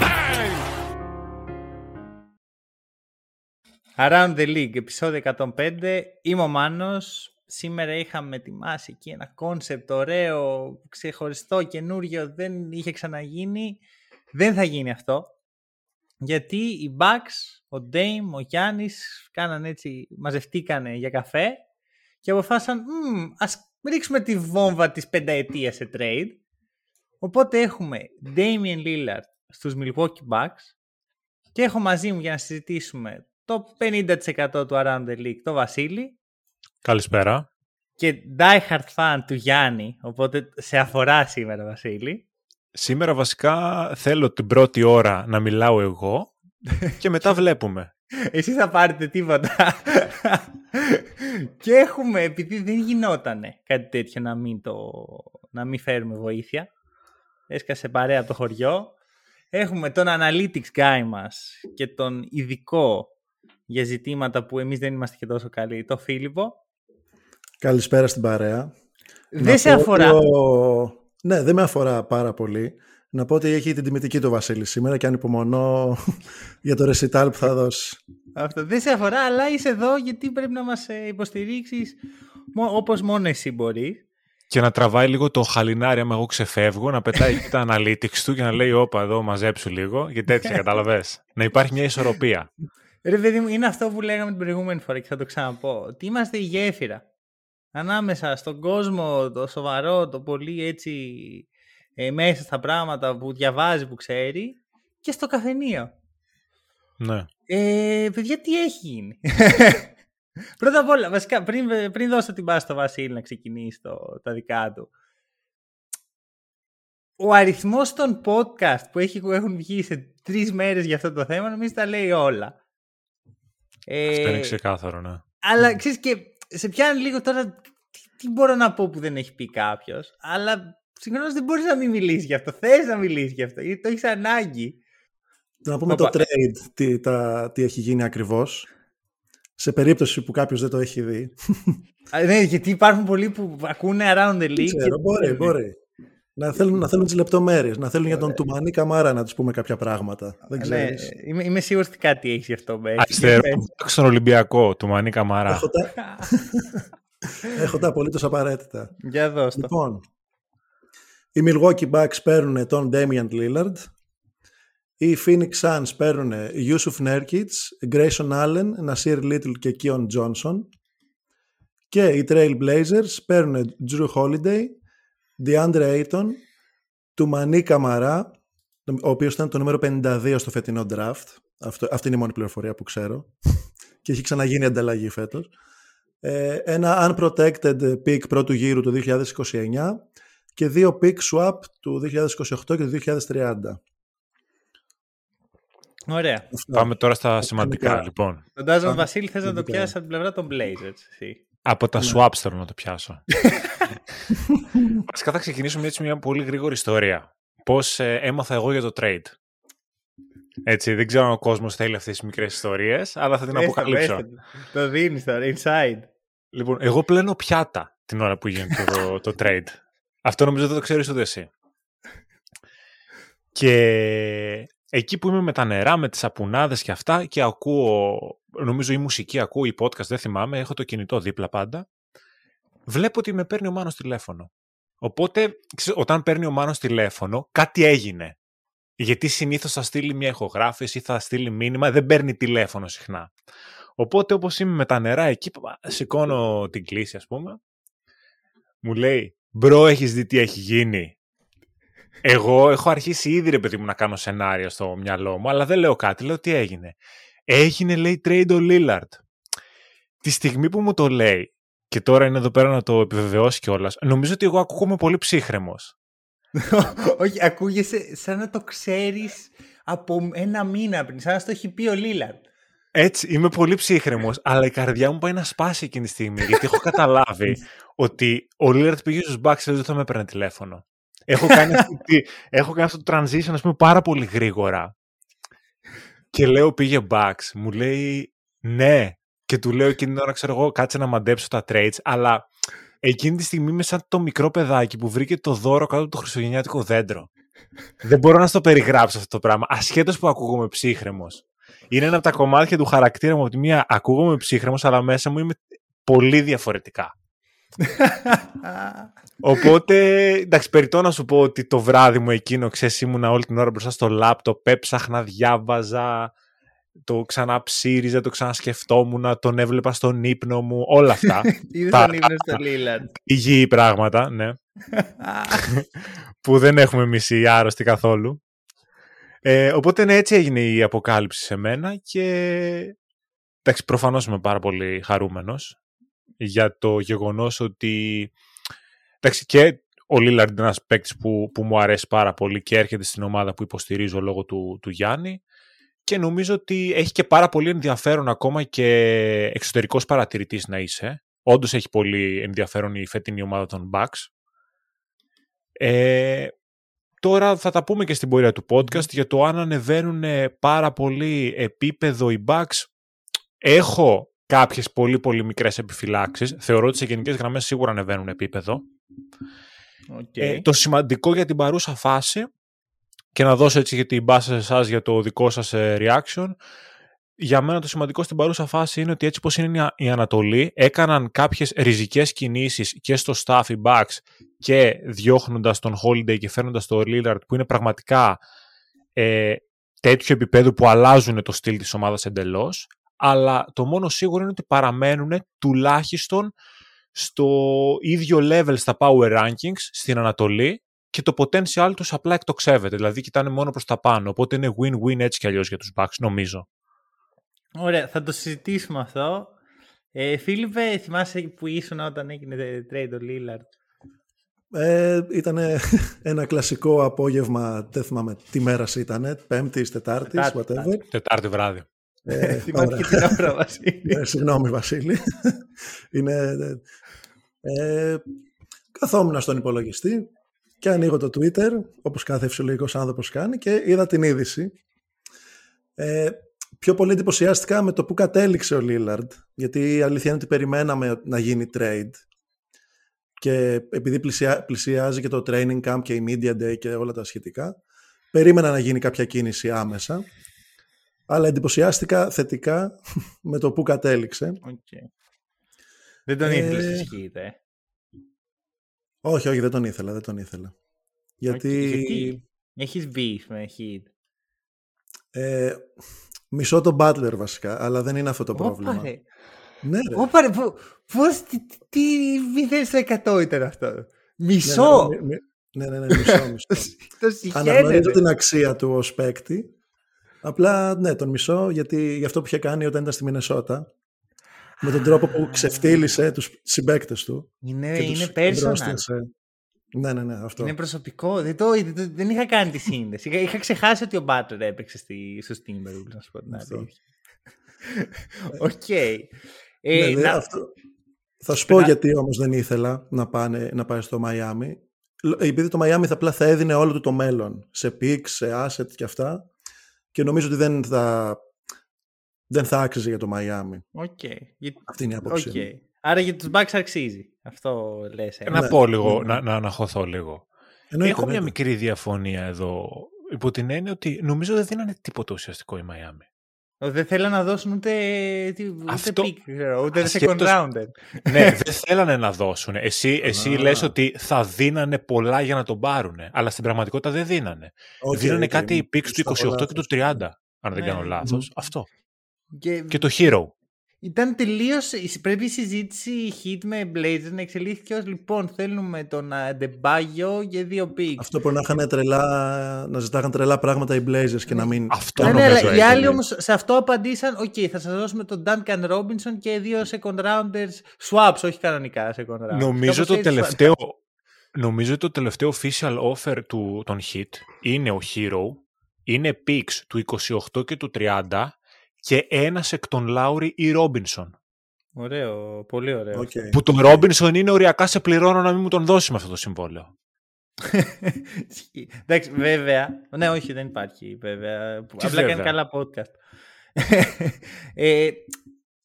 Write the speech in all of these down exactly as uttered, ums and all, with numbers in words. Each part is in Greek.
bang! Around the League, επεισόδιο εκατόν πέντε, είμαι ο Μάνος. Σήμερα είχαμε ετοιμάσει εκεί ένα κόνσεπτ ωραίο, ξεχωριστό, καινούριο, δεν είχε ξαναγίνει. Δεν θα γίνει αυτό, γιατί οι Bucks, ο Dame, ο Γιάννης, κάναν έτσι, μαζευτήκανε για καφέ και αποφάσισαν, ας ρίξουμε τη βόμβα της πενταετίας σε trade. Οπότε έχουμε Damian Lillard στους Milwaukee Bucks και έχω μαζί μου για να συζητήσουμε το πενήντα τοις εκατό του Around the League, το Βασίλη. Καλησπέρα. Και diehard fan του Γιάννη, οπότε σε αφορά σήμερα, Βασίλη. Σήμερα βασικά θέλω την πρώτη ώρα να μιλάω εγώ και μετά βλέπουμε. Εσείς θα πάρετε τίποτα. Και έχουμε, επειδή δεν γινότανε κάτι τέτοιο να μην, το, να μην φέρουμε βοήθεια, έσκασε παρέα από το χωριό. Έχουμε τον Analytics Guy μας και τον ειδικό για ζητήματα που εμείς δεν είμαστε και τόσο καλοί, το Φίλιππο. Καλησπέρα στην παρέα. Δεν σε αφορά. Ο... Ναι, δεν με αφορά πάρα πολύ. Να πω ότι έχει την τιμητική του Βασίλη σήμερα και ανυπομονώ για το ρεσιτάλ που θα δώσει. Αυτό δεν σε αφορά, αλλά είσαι εδώ γιατί πρέπει να μας υποστηρίξεις όπως μόνο εσύ μπορεί. Και να τραβάει λίγο το χαλινάρι, άμα εγώ ξεφεύγω, να πετάει εκεί τα analytics του και να λέει όπα εδώ μαζέψου λίγο και τέτοια, καταλαβες. Να υπάρχει μια ισορροπία. Ρε παιδί μου, είναι αυτό που λέγαμε την προηγούμενη φορά και θα το ξαναπώ, ότι είμαστε η γέφυρα ανάμεσα στον κόσμο, το σοβαρό, το πολύ έτσι ε, μέσα στα πράγματα που διαβάζει, που ξέρει, και στο καφενείο. Ναι. Ε, παιδιά, τι έχει γίνει? Πρώτα απ' όλα, βασικά, πριν, πριν δώσω την πάση στο Βασίλη να ξεκινήσει το, τα δικά του. Ο αριθμός των podcast που έχει, έχουν βγει σε τρεις μέρες για αυτό το θέμα, νομίζω τα λέει όλα. Αυτό είναι ξεκάθαρο, ναι. Αλλά ξέρεις, και σε πιάνει λίγο τώρα τι, τι μπορώ να πω που δεν έχει πει κάποιος, αλλά συγχρόνως δεν μπορείς να μην μιλήσεις γι' αυτό. Θες να μιλήσεις γι' αυτό, γιατί το έχεις ανάγκη. Να πούμε Οπα. το trade, τι, τα, τι έχει γίνει ακριβώς, σε περίπτωση που κάποιος δεν το έχει δει. Α, ναι, γιατί υπάρχουν πολλοί που ακούνε Around the League. Δεν ξέρω, και... μπορεί, μπορεί. Να θέλουν, να θέλουν τις λεπτομέρειες, να θέλουν Ωραία. για τον Toumani Camara να τους πούμε κάποια πράγματα. Δεν ξέρεις. Ναι, είμαι, είμαι σίγουρος ότι κάτι έχεις γι' αυτό. Αριστερό, στον Ολυμπιακό, Toumani Camara. Έχω τα, Έχω τα απολύτως απαραίτητα. Για δώστε. Λοιπόν, οι Milwaukee Bucks παίρνουν τον Damian Lillard, οι Phoenix Suns παίρνουν Jusuf Nurkić, Grayson Allen, Nassir Little και Keon Johnson, και οι Trail Blazers παίρνουν Jrue Holiday, DeAndre Ayton, Toumani Camara, ο οποίος ήταν το νούμερο πενήντα δύο στο φετινό draft. Αυτό, αυτή είναι η μόνη πληροφορία που ξέρω. Και έχει ξαναγίνει ανταλλαγή φέτος. Ε, ένα unprotected pick πρώτου γύρου του δύο χιλιάδες είκοσι εννιά και δύο pick swap του δύο χιλιάδες είκοσι οκτώ και του δύο χιλιάδες τριάντα. Ωραία. Αυτό. Πάμε τώρα στα σημαντικά, λοιπόν. Φαντάζομαι, Βασίλη, θες να το πιάσεις από την πλευρά των Blazers, εσύ. Από τα ναι. swaps θέλω να το πιάσω. Βασικά θα ξεκινήσουμε έτσι μια πολύ γρήγορη ιστορία. Πώς ε, έμαθα εγώ για το trade. Έτσι, δεν ξέρω αν ο κόσμος θέλει αυτές τις μικρές ιστορίες, αλλά θα την Έστω, αποκαλύψω. Πέστε, το δίνεις τώρα, inside. Λοιπόν, εγώ πλένω πιάτα την ώρα που γίνεται το, το trade. Αυτό νομίζω δεν το ξέρεις ούτε εσύ. Και εκεί που είμαι με τα νερά, με τις σαπουνάδες και αυτά, και ακούω, νομίζω η μουσική, ακούω η podcast, δεν θυμάμαι, έχω το κινητό δίπλα πάντα. Βλέπω ότι με παίρνει ο Μάνος τηλέφωνο. Οπότε, ξέρω, όταν παίρνει ο Μάνος τηλέφωνο, κάτι έγινε. Γιατί συνήθως θα στείλει μια ηχογράφηση ή θα στείλει μήνυμα, δεν παίρνει τηλέφωνο συχνά. Οπότε, όπως είμαι με τα νερά εκεί, σηκώνω την κλίση, ας πούμε. Μου λέει, μπρο, έχεις δει τι έχει γίνει? Εγώ έχω αρχίσει ήδη, ρε παιδί μου, να κάνω σενάρια στο μυαλό μου, αλλά δεν λέω κάτι, λέω τι έγινε. Έγινε, λέει, trade ο Lillard. Τη στιγμή που μου το λέει, και τώρα είναι εδώ πέρα να το επιβεβαιώσει κιόλας, νομίζω ότι εγώ ακούγομαι πολύ ψύχρεμος. Όχι, ακούγεσαι σαν να το ξέρεις από ένα μήνα πριν, σαν να το έχει πει ο Lillard. Έτσι, είμαι πολύ ψύχρεμος, αλλά η καρδιά μου πάει να σπάσει εκείνη τη στιγμή. Γιατί έχω καταλάβει ότι ο Lillard πήγε στους Bucks και δεν θα με έπαιρνε τηλέφωνο. Έχω κάνει, αυτή, έχω κάνει αυτό το transition, ας πούμε, πάρα πολύ γρήγορα. Και λέω, πήγε Bucks. Μου λέει, ναι. Και του λέω εκείνη την ώρα, ξέρω εγώ, κάτσε να μαντέψω τα trades. Αλλά εκείνη τη στιγμή είμαι σαν το μικρό παιδάκι που βρήκε το δώρο κάτω από το χριστουγεννιάτικο δέντρο. Δεν μπορώ να στο περιγράψω αυτό το πράγμα. Ασχέτως που ακούγομαι ψύχρεμος. Είναι ένα από τα κομμάτια του χαρακτήρα μου. Από τη μία ακούγομαι ψύχρεμος, αλλά μέσα μου είμαι πολύ διαφορετικά. Οπότε, εντάξει, περιττώ να σου πω ότι το βράδυ μου εκείνο, ξέρεις, ήμουνα όλη την ώρα μπροστά στο λάπτοπ, έψαχνα, διάβαζα, το ξαναψύριζα, το ξανασκεφτόμουν, τον έβλεπα στον ύπνο μου, όλα αυτά. Είδες τον ύπνο στο Lillard. Υγιή πράγματα, ναι. Που δεν έχουμε εμείς οι άρρωστοι καθόλου. Ε, οπότε ναι, έτσι έγινε η αποκάλυψη σε μένα και εντάξει, προφανώς είμαι πάρα πολύ χαρούμενος για το γεγονός ότι εντάξει, και ο Lillard είναι ένας παίκτης που, που μου αρέσει πάρα πολύ και έρχεται στην ομάδα που υποστηρίζω λόγω του, του Γιάννη, και νομίζω ότι έχει και πάρα πολύ ενδιαφέρον ακόμα και εξωτερικός παρατηρητής να είσαι. Όντως έχει πολύ ενδιαφέρον η φετινή ομάδα των Bucks. Ε, τώρα θα τα πούμε και στην πορεία του podcast για το αν ανεβαίνουν πάρα πολύ επίπεδο οι Bucks. Έχω κάποιες πολύ πολύ μικρές επιφυλάξεις. Θεωρώ ότι σε γενικές γραμμές σίγουρα ανεβαίνουν επίπεδο. Okay. Ε, το σημαντικό για την παρούσα φάση, και να δώσω έτσι και την μπάσα σε εσάς για το δικό σας reaction, για μένα το σημαντικό στην παρούσα φάση είναι ότι έτσι όπως είναι η Ανατολή, έκαναν κάποιες ριζικές κινήσεις και στο staff οι Bucks, και διώχνοντας τον Holiday και φέρνοντας τον Lillard, που είναι πραγματικά ε, τέτοιο επίπεδο που αλλάζουν το στυλ της ομάδας εντελώς. Αλλά το μόνο σίγουρο είναι ότι παραμένουν τουλάχιστον στο ίδιο level στα power rankings στην Ανατολή, και το potential τους απλά εκτοξεύεται. Δηλαδή κοιτάνε μόνο προς τα πάνω. Οπότε είναι win-win έτσι κι αλλιώς για τους Bucks, νομίζω. Ωραία, θα το συζητήσουμε αυτό. Ε, Φίλιππε, θυμάσαι που ήσουν όταν έγινε trade ο Lillard? Ε, ήταν ένα κλασικό απόγευμα, δεν θυμάμαι τι μέρας ήταν, Πέμπτης, Τετάρτης, whatever. Τετάρτη, τετάρτη βράδυ. Ε, θυμάμαι και την ώρα, Βασίλη. Ε, συγγνώμη, Βασίλη. Είναι, ε, καθόμουν στον υπολογιστή και ανοίγω το Twitter, όπως κάθε φυσιολογικός άνθρωπος κάνει, και είδα την είδηση. Ε, πιο πολύ εντυπωσιάστηκα με το που κατέληξε ο Lillard, γιατί η αλήθεια είναι ότι περιμέναμε να γίνει trade. Και επειδή πλησιά, πλησιάζει και το training camp και η media day και όλα τα σχετικά, περίμενα να γίνει κάποια κίνηση άμεσα, αλλά εντυπωσιάστηκα θετικά με το που κατέληξε. Okay. Δεν τον ε... ήθελες, ισχύεται. Ε? Όχι, όχι, δεν τον ήθελα, δεν τον ήθελα. Γιατί... Okay, γιατί έχεις beef με hit. Ε, μισώ τον Butler βασικά, αλλά δεν είναι αυτό το Ω, πρόβλημα. Πάρε. Ναι, ρε. Ω, πάρε, πώς, τι, τι μηδέν τοις εκατό ήταν αυτό. Μισώ. Ναι, ναι, ναι, ναι, μισώ, μισώ. Αναγνωρίζω την αξία του ως παίκτη. Απλά, ναι, τον μισώ γιατί γι' αυτό που είχε κάνει όταν ήταν στη Μινεσότα, με τον τρόπο που ξεφτύλισε τους συμπαίκτες του. Είναι, και τους είναι personal. Ναι, ναι, ναι, αυτό. Είναι προσωπικό. Δεν, το, δεν είχα κάνει τη σύνδεση. είχα, είχα ξεχάσει ότι ο Butler έπαιξε στη, στο Timberwolves, να σου πω την αλήθεια. Οκ. Θα σου πω γιατί όμως δεν ήθελα να, πάνε, να πάει στο Μαϊάμι. Επειδή το Μαϊάμι θα, απλά θα έδινε όλο του το μέλλον σε pick, σε asset και αυτά. Και νομίζω ότι δεν θα, δεν θα άξιζε για το Μαϊάμι. Okay. Αυτή είναι η άποψη. Okay. Άρα για τους Bucks αξίζει. Αυτό λες. Ε. Να ναι, πω λίγο, ναι. να, να αναχωθώ λίγο. Εννοείται, Έχω ναι. μια μικρή διαφωνία εδώ. Υπό την έννοια ότι νομίζω δεν δίνανε τίποτα ουσιαστικό η Μαϊάμι. Δεν θέλανε να δώσουν ούτε αυτό... πικ, ούτε second rounder. Ναι, δεν θέλανε να δώσουν. Εσύ, εσύ λες ότι θα δίνανε πολλά για να τον πάρουνε, αλλά στην πραγματικότητα δεν δίνανε. Okay, δίνανε okay. κάτι οι πικς του είκοσι οκτώ και του τριάντα, αν δεν yeah. κάνω λάθος. Mm-hmm. Αυτό. Και... και το Hero. Ήταν τελείως, πρέπει η συζήτηση hit με Blazers να εξελίχθηκε ως λοιπόν θέλουμε τον Αντεμπάγιο για δύο πικ. Αυτό που να είχαν τρελά, να ζητάγαν τρελά πράγματα οι Blazers και να μην... Αυτό ναι, νομίζω ναι, οι άλλοι όμως σε αυτό απαντήσαν, οκ, okay, θα σας δώσουμε τον Duncan Robinson και δύο second rounders swaps, όχι κανονικά second rounders. Νομίζω το τελευταίο, νομίζω το τελευταίο official offer του, των hit είναι ο Hero, είναι picks του είκοσι οκτώ και του τριάντα και ένας εκ των Λάουρι ή Ρόμπινσον. Ωραίο, πολύ ωραίο. Okay. Που τον Ρόμπινσον είναι οριακά σε πληρώνω να μην μου τον δώσει με αυτό το συμβόλαιο. Εντάξει, βέβαια. Ναι, όχι, δεν υπάρχει βέβαια. Απλά κάνει καλά podcast. ε,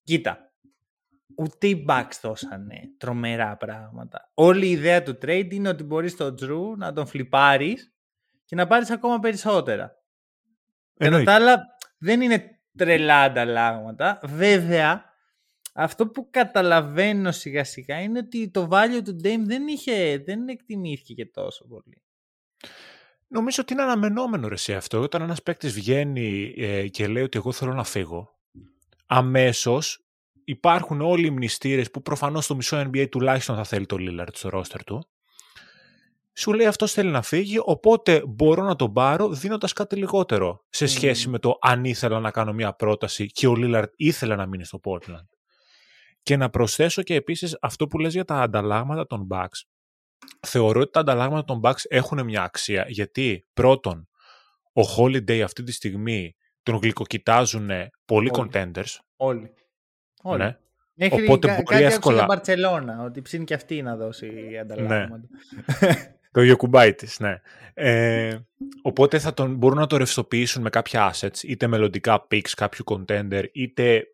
κοίτα. Ούτε οι Bucks δώσανε τρομερά πράγματα. Όλη η ιδέα του trade είναι ότι μπορείς τον Jrue να τον φλιπάρεις και να πάρεις ακόμα περισσότερα. Κατά τα άλλα, δεν είναι τρελά ανταλλάγματα. Βέβαια, αυτό που καταλαβαίνω σιγά σιγά είναι ότι το value του Dame δεν, είχε, δεν εκτιμήθηκε και τόσο πολύ. Νομίζω ότι είναι αναμενόμενο ρε σε αυτό. Όταν ένας παίκτης βγαίνει ε, και λέει ότι εγώ θέλω να φύγω, αμέσως υπάρχουν όλοι οι μνηστήρες που προφανώς το μισό εν μπι έι τουλάχιστον θα θέλει το Lillard στο ρόστερ του. Σου λέει αυτός θέλει να φύγει, οπότε μπορώ να τον πάρω δίνοντας κάτι λιγότερο σε σχέση mm. με το αν ήθελα να κάνω μια πρόταση και ο Lillard ήθελε να μείνει στο Portland. Και να προσθέσω και επίσης αυτό που λες για τα ανταλλάγματα των Bucks. Θεωρώ ότι τα ανταλλάγματα των Bucks έχουν μια αξία, γιατί πρώτον, ο Holiday αυτή τη στιγμή τον γλυκοκοιτάζουν πολλοί όλοι. contenders. Όλοι. Όλοι. Ναι. Μέχρι οπότε κα- πολύ εύκολα. Στην Μπαρτσελώνα, ότι ψήνει και αυτή να δώσει ανταλλάγματα. Το Ιωκουμπάι της, ναι. Ε, οπότε θα τον, μπορούν να το ρευστοποιήσουν με κάποια assets, είτε μελλοντικά picks κάποιου contender, είτε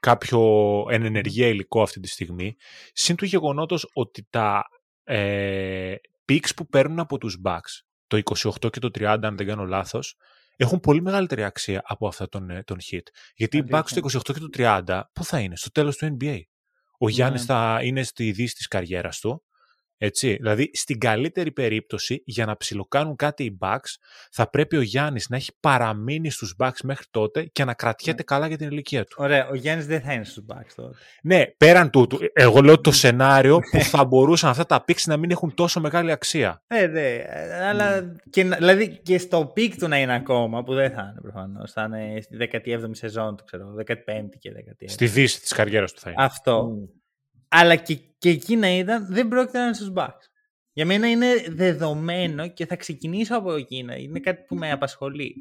κάποιο ενεργεία υλικό αυτή τη στιγμή. Συν του γεγονότος ότι τα ε, picks που παίρνουν από τους Bucks, το είκοσι οκτώ και το τριάντα, αν δεν κάνω λάθος, έχουν πολύ μεγαλύτερη αξία από αυτά των, των hit. Γιατί οι Bucks στο είκοσι οκτώ και το τριάντα, πού θα είναι, στο τέλος του εν μπι έι. Ο Γιάννης ναι. θα είναι στη δύση της καριέρας του. Έτσι. Δηλαδή, στην καλύτερη περίπτωση, για να ψιλοκάνουν κάτι οι Bucks, θα πρέπει ο Γιάννης να έχει παραμείνει στους Bucks μέχρι τότε και να κρατιέται ναι. καλά για την ηλικία του. Ωραία, ο Γιάννης δεν θα είναι στους Bucks τότε. Ναι, πέραν τούτου, εγώ λέω το σενάριο που θα μπορούσαν αυτά τα picks να μην έχουν τόσο μεγάλη αξία. Ναι, ναι. Αλλά και, δηλαδή και στο pick του να είναι ακόμα, που δεν θα είναι προφανώς. Θα είναι στη δέκατη έβδομη σεζόν του, ξέρω, δεκαπέντε και δεκαεπτά. Στη δύση της καριέρας του θα είναι. Αυτό. Mm. Αλλά και, και εκεί να ήταν, δεν πρόκειται να είναι στους Bucks. Για μένα είναι δεδομένο και θα ξεκινήσω από εκείνα. Είναι κάτι που με απασχολεί.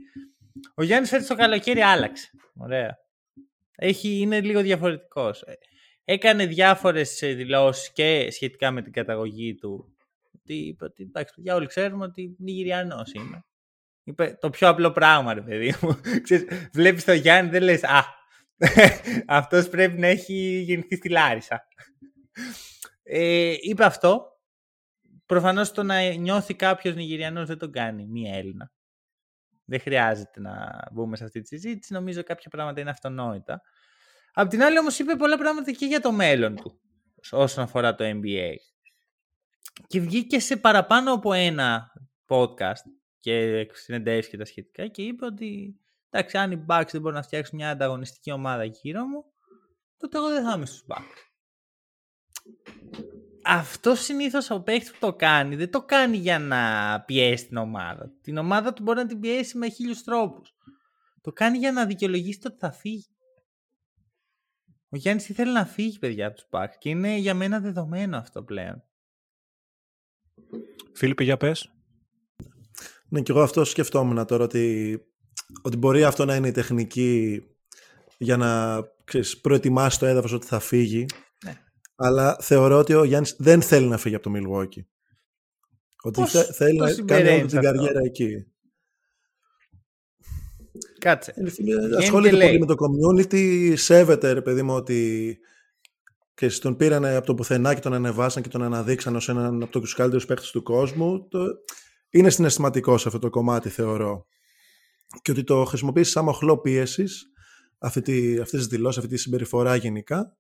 Ο Γιάννης φέτος το καλοκαίρι άλλαξε. Ωραία. Έχει, είναι λίγο διαφορετικός. Έκανε διάφορες δηλώσεις και σχετικά με την καταγωγή του. Ότι, εντάξει, για όλοι ξέρουμε ότι Νιγηριανός είμαι. Είπε το πιο απλό πράγμα, ρε παιδί μου. Βλέπεις τον Γιάννη, δεν λες, α, αυτός πρέπει να έχει γεννηθεί στη Λάρισα. Ε, είπε αυτό. Προφανώς το να νιώθει κάποιος Νιγηριανός δεν τον κάνει μία Έλληνα. Δεν χρειάζεται να μπούμε σε αυτή τη συζήτηση. Νομίζω κάποια πράγματα είναι αυτονόητα. Απ' την άλλη όμως είπε πολλά πράγματα και για το μέλλον του όσον αφορά το εν μπι έι. Και βγήκε σε παραπάνω από ένα podcast και συνεντεύσεις και τα σχετικά και είπε ότι εντάξει, αν οι Bucks δεν μπορούν να φτιάξουν μια ανταγωνιστική ομάδα γύρω μου, τότε εγώ δεν θα είμαι στους Bucks. Αυτό συνήθως ο παίκτης που το κάνει, δεν το κάνει για να πιέσει την ομάδα. Την ομάδα του μπορεί να την πιέσει με χίλιους τρόπους. Το κάνει για να δικαιολογήσει το ότι θα φύγει. Ο Γιάννης ήθελε να φύγει, παιδιά, από τους Bucks και είναι για μένα δεδομένο αυτό πλέον. Φίλιππε, για πες. Ναι, και εγώ αυτό σκεφτόμουν τώρα ότι... ότι μπορεί αυτό να είναι η τεχνική για να ξέρεις, προετοιμάσει το έδαφος ότι θα φύγει. Ναι. Αλλά θεωρώ ότι ο Γιάννης δεν θέλει να φύγει από το Milwaukee. Ότι Πώς θέλει να κάνει όλη την καριέρα εκεί. Κάτσε. Ασχολείται πολύ με το community. Σέβεται, ρε παιδί μου, ότι ξέρεις, τον πήρανε από το πουθενά και τον ανεβάσαν και τον αναδείξαν ως έναν από τους καλύτερους παίκτες του κόσμου. Το... Είναι συναισθηματικό σε αυτό το κομμάτι, θεωρώ. Και ότι το χρησιμοποιήσει σαν μοχλό πίεσης αυτή, αυτές τις δηλώσεις, αυτή τη συμπεριφορά γενικά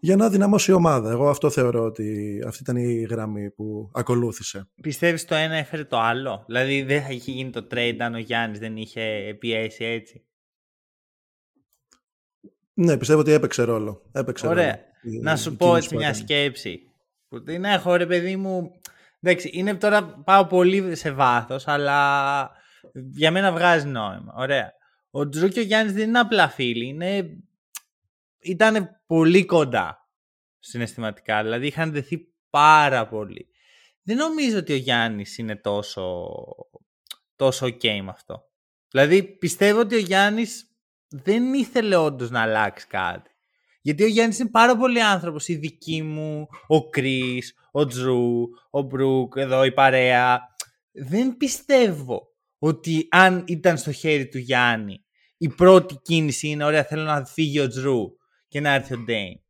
για να δυναμώσει η ομάδα. Εγώ αυτό θεωρώ ότι αυτή ήταν η γραμμή που ακολούθησε. Πιστεύεις το ένα έφερε το άλλο? Δηλαδή δεν θα είχε γίνει το trade αν ο Γιάννης δεν είχε πιέσει έτσι? Ναι, πιστεύω ότι έπαιξε ρόλο. Έπαιξε Ωραία. Ρόλο. Να σου πω έτσι μια σκέψη. Είναι έχω ρε παιδί μου... Εντάξει, είναι τώρα πάω πολύ σε βάθος, αλλά... Για μένα βγάζει νόημα. Ωραία. Ο Jrue και ο Γιάννης δεν είναι απλά φίλοι. Είναι... Ήταν πολύ κοντά συναισθηματικά. Δηλαδή είχαν δεθεί πάρα πολύ. Δεν νομίζω ότι ο Γιάννης είναι τόσο τόσο ok με αυτό. Δηλαδή πιστεύω ότι ο Γιάννης δεν ήθελε όντως να αλλάξει κάτι. Γιατί ο Γιάννης είναι πάρα πολλοί άνθρωπος, η δική μου, ο Κρίς, ο Τζρου, ο Μπρουκ, εδώ η παρέα. Δεν πιστεύω ότι αν ήταν στο χέρι του Γιάννη, η πρώτη κίνηση είναι ωραία, θέλω να φύγει ο Τζρου και να έρθει ο Ντέιν.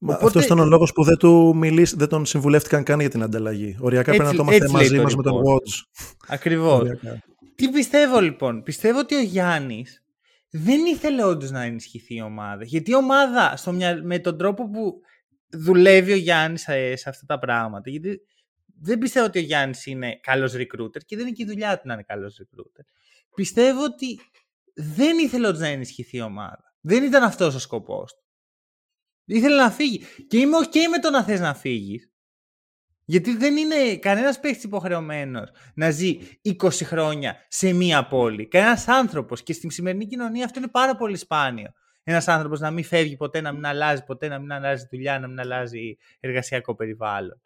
Οπότε... Αυτό ήταν ο λόγος που δεν, του μιλήσει, δεν τον συμβουλεύτηκαν καν για την ανταλλαγή. Οριακά πρέπει να το μάθει μαζί μας με τον Watch. Ακριβώς. Τι πιστεύω λοιπόν, πιστεύω ότι ο Γιάννης δεν ήθελε όντως να ενισχυθεί η ομάδα. Γιατί η ομάδα στο μια... με τον τρόπο που δουλεύει ο Γιάννης σε, σε αυτά τα πράγματα. Γιατί δεν πιστεύω ότι ο Γιάννης είναι καλός recruiter και δεν είναι και η δουλειά του να είναι καλός recruiter. Πιστεύω ότι δεν ήθελε όντως να ενισχυθεί η ομάδα. Δεν ήταν αυτός ο σκοπός του. Ήθελε να φύγει. Και είμαι ok με το να θες να φύγεις. Γιατί δεν είναι κανένας παίκτης υποχρεωμένος να ζει είκοσι χρόνια σε μία πόλη. Κανένας άνθρωπος. Και στην σημερινή κοινωνία αυτό είναι πάρα πολύ σπάνιο. Ένας άνθρωπος να μην φεύγει ποτέ, να μην αλλάζει ποτέ, να μην αλλάζει δουλειά, να μην αλλάζει εργασιακό περιβάλλον.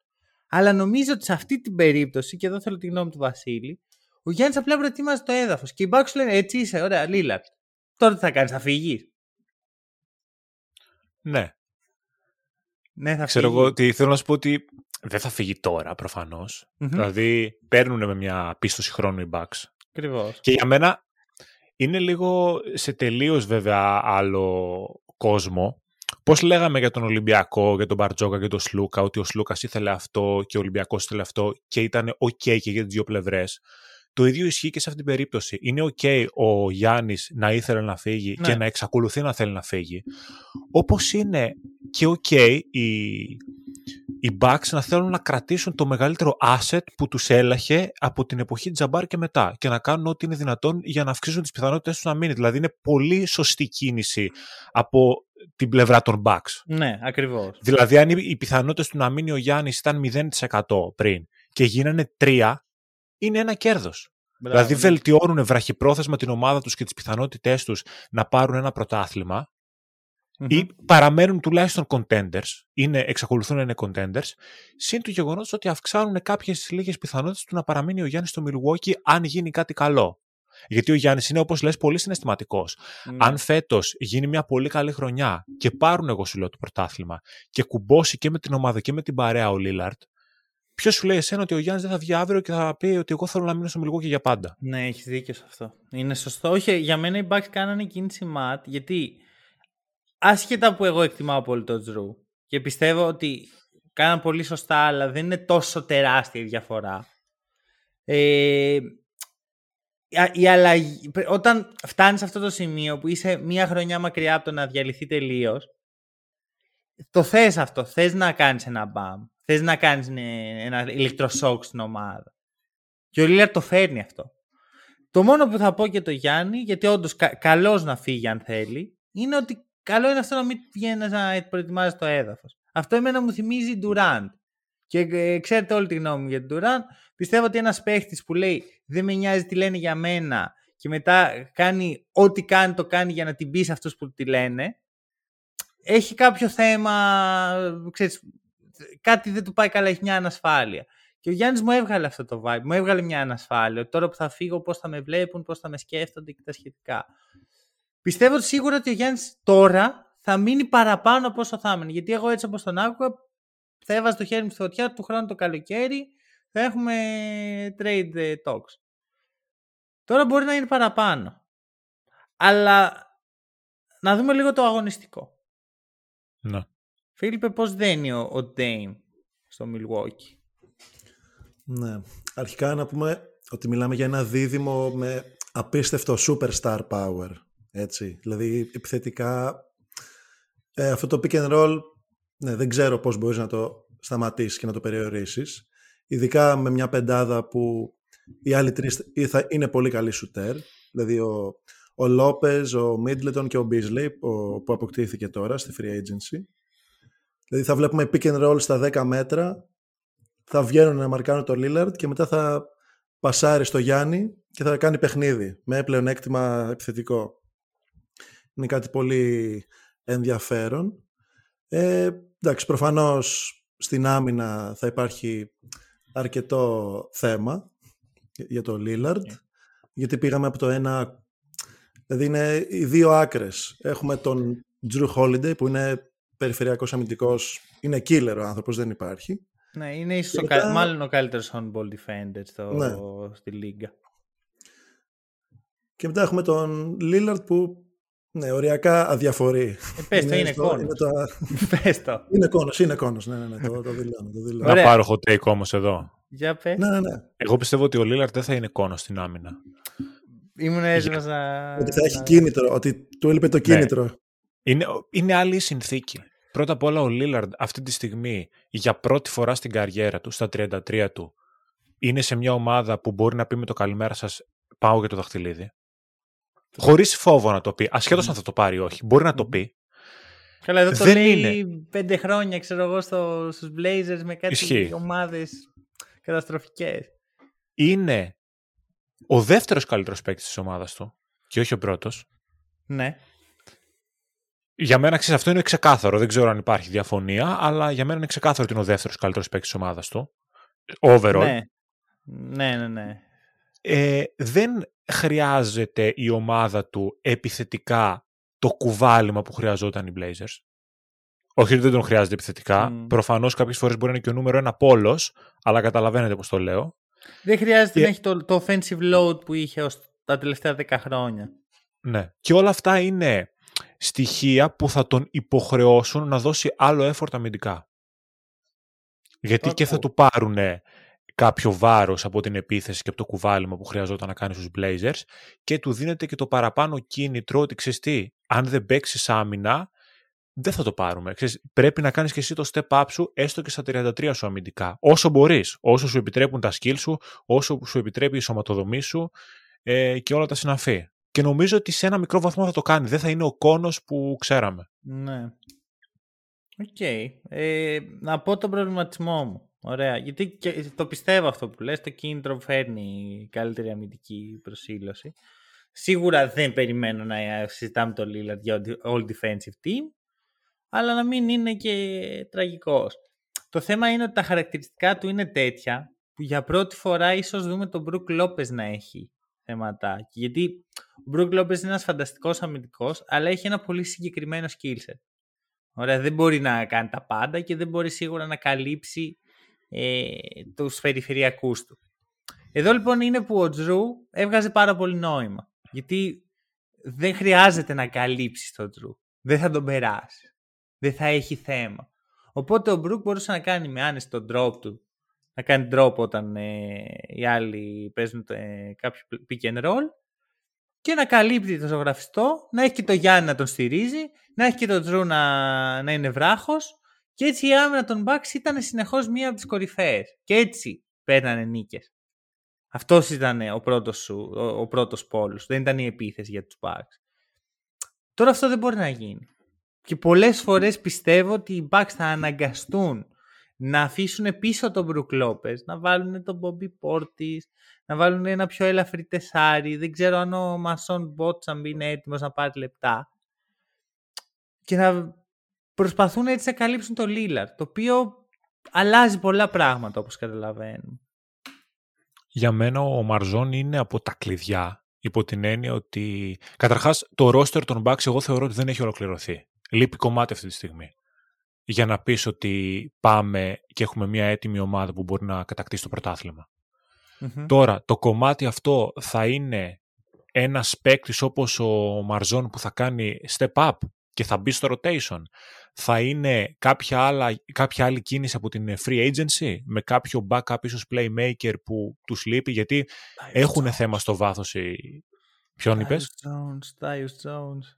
Αλλά νομίζω ότι σε αυτή την περίπτωση, και εδώ θέλω τη γνώμη του Βασίλη, ο Γιάννης απλά προετοίμαζε το έδαφος. Και οι Bucks λένε έτσι είσαι, ωραία, Λίλαρτ. Τώρα τι θα κάνεις, θα φύγεις? Ναι. Ναι, θα ξέρω φύγει. Εγώ ότι θέλω να σου πω ότι δεν θα φύγει τώρα προφανώς. Mm-hmm. Δηλαδή παίρνουν με μια πίστοση χρόνου οι Bucks. Ακριβώς. Και για μένα είναι λίγο σε τελείως βέβαια άλλο κόσμο. Πώς λέγαμε για τον Ολυμπιακό, για τον Μπαρτζόκα και τον Σλούκα, ότι ο Σλούκας ήθελε αυτό και ο Ολυμπιακός ήθελε αυτό και ήταν ok και για τις δύο πλευρές. Το ίδιο ισχύει και σε αυτή την περίπτωση. Είναι ok ο Γιάννης να ήθελε να φύγει, ναι, και να εξακολουθεί να θέλει να φύγει. Όπως είναι και ok οι, οι Bucks να θέλουν να κρατήσουν το μεγαλύτερο asset που τους έλαχε από την εποχή Τζαμπάρ και μετά και να κάνουν ό,τι είναι δυνατόν για να αυξήσουν τις πιθανότητες τους να μείνει. Δηλαδή είναι πολύ σωστή κίνηση από την πλευρά των Bucks. Ναι, ακριβώς. Δηλαδή αν οι πιθανότητες του να μείνει ο Γιάννης ήταν μηδέν τοις εκατό πριν και γίνανε τρία τοις εκατό, είναι ένα κέρδος. Μπράβο, δηλαδή ναι. Βελτιώνουν βραχυπρόθεσμα την ομάδα τους και τις πιθανότητές τους να πάρουν ένα πρωτάθλημα, mm-hmm, ή παραμένουν τουλάχιστον contenders, είναι, εξακολουθούν να είναι contenders, σύν του γεγονός ότι αυξάνουν κάποιες λίγες πιθανότητες του να παραμείνει ο Γιάννης στο Milwaukee αν γίνει κάτι καλό. Γιατί ο Γιάννης είναι, όπως λες, πολύ συναισθηματικός. Mm. Αν φέτος γίνει μια πολύ καλή χρονιά και πάρουν, εγώ σου λέω, το πρωτάθλημα και κουμπώσει και με την ομάδα και με την παρέα ο Λίλαρτ, ποιος σου λέει εσένα ότι ο Γιάννης δεν θα βγει αύριο και θα πει ότι εγώ θέλω να μείνω στο Milwaukee για πάντα? Ναι, έχεις δίκιο σε αυτό. Είναι σωστό. Όχι, για μένα οι Bucks κάνανε κίνηση ματ, γιατί άσχετα που εγώ εκτιμάω πολύ τον Τζρου και πιστεύω ότι κάναν πολύ σωστά, αλλά δεν είναι τόσο τεράστια η διαφορά. Ε, η αλλαγή, όταν φτάνεις σε αυτό το σημείο που είσαι μία χρονιά μακριά από το να διαλυθεί τελείως, το θες αυτό. Θες να κάνεις ένα μπαμ. Θες να κάνεις ένα ηλεκτροσόκ στην ομάδα. Και ο Λίλαρτ το φέρνει αυτό. Το μόνο που θα πω για το Γιάννη, γιατί όντως κα- καλός να φύγει αν θέλει, είναι ότι καλό είναι αυτό να μην βγαίνει να προετοιμάζει το έδαφος. Αυτό εμένα μου θυμίζει Ντουράντ. Και ε, ξέρετε όλη τη γνώμη μου για τον Ντουράντ. Πιστεύω ότι ένας παίχτης που λέει δεν με νοιάζει τι λένε για μένα και μετά κάνει ό,τι κάνει το κάνει για να την πει σε αυτούς που τη λένε, έχει κάποιο θέμα, ξέρεις, κάτι δεν του πάει καλά, έχει μια ανασφάλεια. Και ο Γιάννης μου έβγαλε αυτό το vibe, μου έβγαλε μια ανασφάλεια. Τώρα που θα φύγω, πώς θα με βλέπουν, πώς θα με σκέφτονται και τα σχετικά. Πιστεύω σίγουρα ότι ο Γιάννης τώρα θα μείνει παραπάνω από όσο θα μείνει. Γιατί εγώ έτσι όπως τον άκουγα, θα έβαζα το χέρι μου στη φωτιά, του χρόνου το καλοκαίρι θα έχουμε trade talks. Τώρα μπορεί να είναι παραπάνω. Αλλά να δούμε λίγο το αγωνιστικό. Να. Φίλιππε, πώς δένει ο Dame στο Milwaukee? Ναι, αρχικά να πούμε ότι μιλάμε για ένα δίδυμο με απίστευτο superstar power, έτσι. Δηλαδή επιθετικά ε, αυτό το pick and roll, ναι, δεν ξέρω πώς μπορείς να το σταματήσεις και να το περιορίσεις, ειδικά με μια πεντάδα που οι άλλοι τρεις θα είναι πολύ καλοί shooter. Δηλαδή ο, ο Λόπεζ, ο Μίτλετον και ο Μπίσλεϊ που αποκτήθηκε τώρα στη free agency. Δηλαδή θα βλέπουμε pick and roll στα δέκα μέτρα, θα βγαίνουν να μαρκάνουν το Lillard και μετά θα πασάρει στο Γιάννη και θα κάνει παιχνίδι με πλεονέκτημα επιθετικό. Είναι κάτι πολύ ενδιαφέρον. Ε, εντάξει, προφανώς στην άμυνα θα υπάρχει αρκετό θέμα για το Lillard, yeah, γιατί πήγαμε από το ένα, Δηλαδή είναι οι δύο άκρες. Έχουμε τον Jrue Holiday που είναι περιφερειακός αμυντικός, είναι killer ο άνθρωπος, δεν υπάρχει. Ναι, είναι ίσως ο, μετά... μάλλον ο καλύτερος on-ball defender στο... ναι. στη λίγκα. Και μετά έχουμε τον Lillard που ναι, οριακά αδιαφορεί. Ε, πες το, είναι, είναι κόνος. Είναι, τα... το. είναι κόνος, είναι κόνος, ναι, ναι, ναι, το, το δηλώνω. Να πάρω hot take όμως εδώ. Για πες. Ναι, ναι, ναι. Εγώ πιστεύω ότι ο Lillard δεν θα είναι κόνος στην άμυνα. Ήμουν έτοιμος για... να... Ότι θα έχει κίνητρο, ότι του έλειπε το κίνητρο. Ναι. Είναι, είναι άλλη η συνθήκη. Πρώτα απ' όλα ο Lillard αυτή τη στιγμή για πρώτη φορά στην καριέρα του, στα τριάντα τρία του, είναι σε μια ομάδα που μπορεί να πει με το καλημέρα σας πάω για το δαχτυλίδι. Χωρίς φόβο να το πει, ασχέτως mm. αν θα το πάρει ή όχι. Μπορεί να το πει. Καλά, εδώ το δεν λέει είναι. πέντε χρόνια, ξέρω εγώ, στο, στους Blazers με κάτι Ισχύει. ομάδες καταστροφικές. Είναι ο δεύτερος καλύτερος παίκτης της ομάδας του και όχι ο πρώτος. Ναι. Για μένα, ξέρεις, αυτό είναι ξεκάθαρο. Δεν ξέρω αν υπάρχει διαφωνία, αλλά για μένα είναι ξεκάθαρο ότι είναι ο δεύτερος καλύτερος παίκτης της ομάδας του. Overall. Ναι, ναι, ναι. ναι. Ε, δεν χρειάζεται η ομάδα του επιθετικά το κουβάλιμα που χρειαζόταν οι Blazers. Όχι ότι δεν τον χρειάζεται επιθετικά. Mm. Προφανώς κάποιες φορές μπορεί να είναι και ο νούμερο ένα πόλος, αλλά καταλαβαίνετε πώς το λέω. Δεν χρειάζεται και... να έχει το, το offensive load που είχε ως τα τελευταία δέκα χρόνια. Ναι. Και όλα αυτά είναι στοιχεία που θα τον υποχρεώσουν να δώσει άλλο effort αμυντικά. Γιατί okay. και θα του πάρουν κάποιο βάρος από την επίθεση και από το κουβάλιμα που χρειαζόταν να κάνει στους Blazers και του δίνεται και το παραπάνω κίνητρο ότι ξέρεις τι, αν δεν παίξεις άμυνα δεν θα το πάρουμε. Ξέρεις, πρέπει να κάνεις και εσύ το step up σου έστω και στα τριάντα τρία σου αμυντικά. Όσο μπορείς, όσο σου επιτρέπουν τα skills σου, όσο σου επιτρέπει η σωματοδομή σου ε, και όλα τα συναφή. Και νομίζω ότι σε ένα μικρό βαθμό θα το κάνει. Δεν θα είναι ο κόνος που ξέραμε. Ναι. Οκ. Okay. Ε, να πω τον προβληματισμό μου. Ωραία. Γιατί και το πιστεύω αυτό που λες. Το κίνητρο φέρνει καλύτερη αμυντική προσήλωση. Σίγουρα δεν περιμένω να συζητάμε το Lillard για all defensive team. Αλλά να μην είναι και τραγικός. Το θέμα είναι ότι τα χαρακτηριστικά του είναι τέτοια που για πρώτη φορά ίσως δούμε τον Brook Lopez να έχει θέματα. Γιατί ο Brook Lopez είναι ένας φανταστικός αμυντικός, αλλά έχει ένα πολύ συγκεκριμένο skillset. Ωραία, δεν μπορεί να κάνει τα πάντα και δεν μπορεί σίγουρα να καλύψει ε, τους περιφερειακούς του. Εδώ λοιπόν είναι που ο Jrue έβγαζε πάρα πολύ νόημα. Γιατί δεν χρειάζεται να καλύψει τον Jrue. Δεν θα τον περάσει. Δεν θα έχει θέμα. Οπότε ο Brook μπορούσε να κάνει με άνεση τον drop του, να κάνει drop όταν ε, οι άλλοι παίζουν ε, κάποιο pick and roll και να καλύπτει τον ζωγραφιστό, να έχει και τον Γιάννη να τον στηρίζει, να έχει και τον Jrue να, να είναι βράχος και έτσι η άμυνα των Bucks ήταν συνεχώς μία από τις κορυφαίες και έτσι παίρνανε νίκες. Αυτός ήταν ο πρώτος, σου, ο, ο πρώτος πόλος, δεν ήταν η επίθεση για τους Bucks. Τώρα αυτό δεν μπορεί να γίνει. Και πολλές φορές πιστεύω ότι οι Bucks θα αναγκαστούν να αφήσουν πίσω τον Brook Lopez, να βάλουν τον Bobby Portis, να βάλουν ένα πιο ελαφρύ τεσάρι. Δεν ξέρω αν ο MarJon Beauchamp είναι έτοιμος να πάρει λεπτά. Και να προσπαθούν έτσι να καλύψουν το Lillard, το οποίο αλλάζει πολλά πράγματα όπως καταλαβαίνουμε. Για μένα ο MarJon είναι από τα κλειδιά, υπό την έννοια ότι καταρχάς το roster των Bucks εγώ θεωρώ ότι δεν έχει ολοκληρωθεί. Λείπει κομμάτι αυτή τη στιγμή. Για να πεις ότι πάμε και έχουμε μια έτοιμη ομάδα που μπορεί να κατακτήσει το πρωτάθλημα. Mm-hmm. Τώρα, το κομμάτι αυτό θα είναι ένας παίκτης όπως ο MarJon που θα κάνει step up και θα μπει στο rotation. Θα είναι κάποια, άλλα, κάποια άλλη κίνηση από την free agency με κάποιο backup ίσως playmaker που τους λείπει γιατί έχουν θέμα στο βάθος οι... Ποιον είπες? Jones, Darius Jones.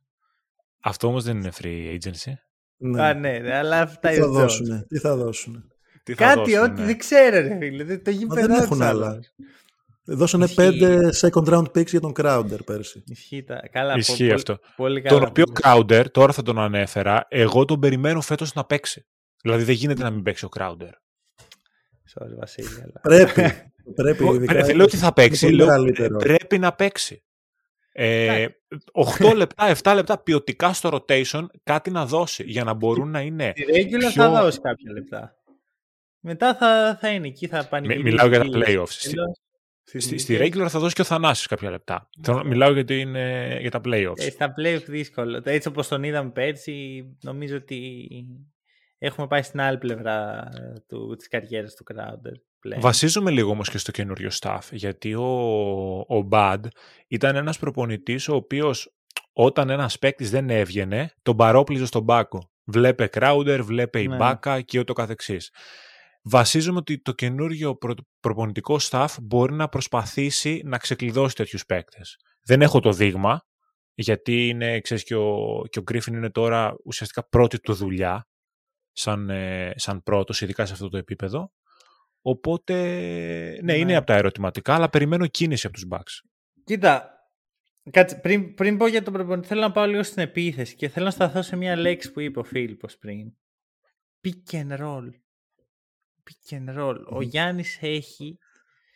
Αυτό όμως δεν είναι free agency. Ναι. Α, ναι, αλλά αυτά τι θα δώσουν. Τι θα δώσουν. Τι θα Κάτι δώσουνε. Ό,τι δεν ξέρω, ρε φίλε. Το Μα δεν έχουν άλλα. Δώσανε πέντε second round picks για τον Crowder πέρσι. Ισχύει, καλά, Ισχύει πολύ, αυτό. Πολύ καλά, τον οποίο Crowder, τώρα θα τον ανέφερα, εγώ τον περιμένω φέτος να παίξει. Δηλαδή δεν γίνεται να μην παίξει ο Crowder. Sorry, Βασίλη, αλλά... Πρέπει. πρέπει ειδικά, λέω ότι θα παίξει. Λέω, πρέπει να παίξει. Ε, οκτώ λεπτά, επτά λεπτά ποιοτικά στο rotation κάτι να δώσει για να μπορούν να είναι. Στη regular πιο... θα δώσει κάποια λεπτά. Μετά θα, θα είναι εκεί, θα πανηγυρίσει. Μιλάω για τα playoffs. Στη, στη, στη regular θα δώσει και ο Θανάσης κάποια λεπτά. Mm. Μιλάω γιατί είναι για τα playoffs. Ε, στα playoffs δύσκολο. Έτσι όπως τον είδαμε πέρσι, νομίζω ότι έχουμε πάει στην άλλη πλευρά του, της καριέρας του Crowder. Πλέον. Βασίζομαι λίγο όμως και στο καινούριο staff, γιατί ο, ο Bad ήταν ένας προπονητής ο οποίος όταν ένας παίκτης δεν έβγαινε, τον παρόπλιζε στον πάγκο. Βλέπε Crowder, βλέπε η Μπάκα και ούτω καθεξής. Βασίζομαι ότι το καινούριο προ... προπονητικό staff μπορεί να προσπαθήσει να ξεκλειδώσει τέτοιους παίκτες. Δεν έχω το δείγμα, γιατί είναι, ξέρεις, και ο, και ο Γκρίφιν είναι τώρα ουσιαστικά πρώτη του δουλειά, σαν, σαν πρώτος, ειδικά σε αυτό το επίπεδο. Οπότε, ναι, ναι, είναι από τα ερωτηματικά, αλλά περιμένω κίνηση από τους Bucks. Κοίτα, κάτσε, πριν, πριν πω για τον προπονητή, θέλω να πάω λίγο στην επίθεση και θέλω να σταθώ σε μια λέξη που είπε ο Φίλιππος πριν. Pick and roll. Pick and roll. Ο Γιάννης έχει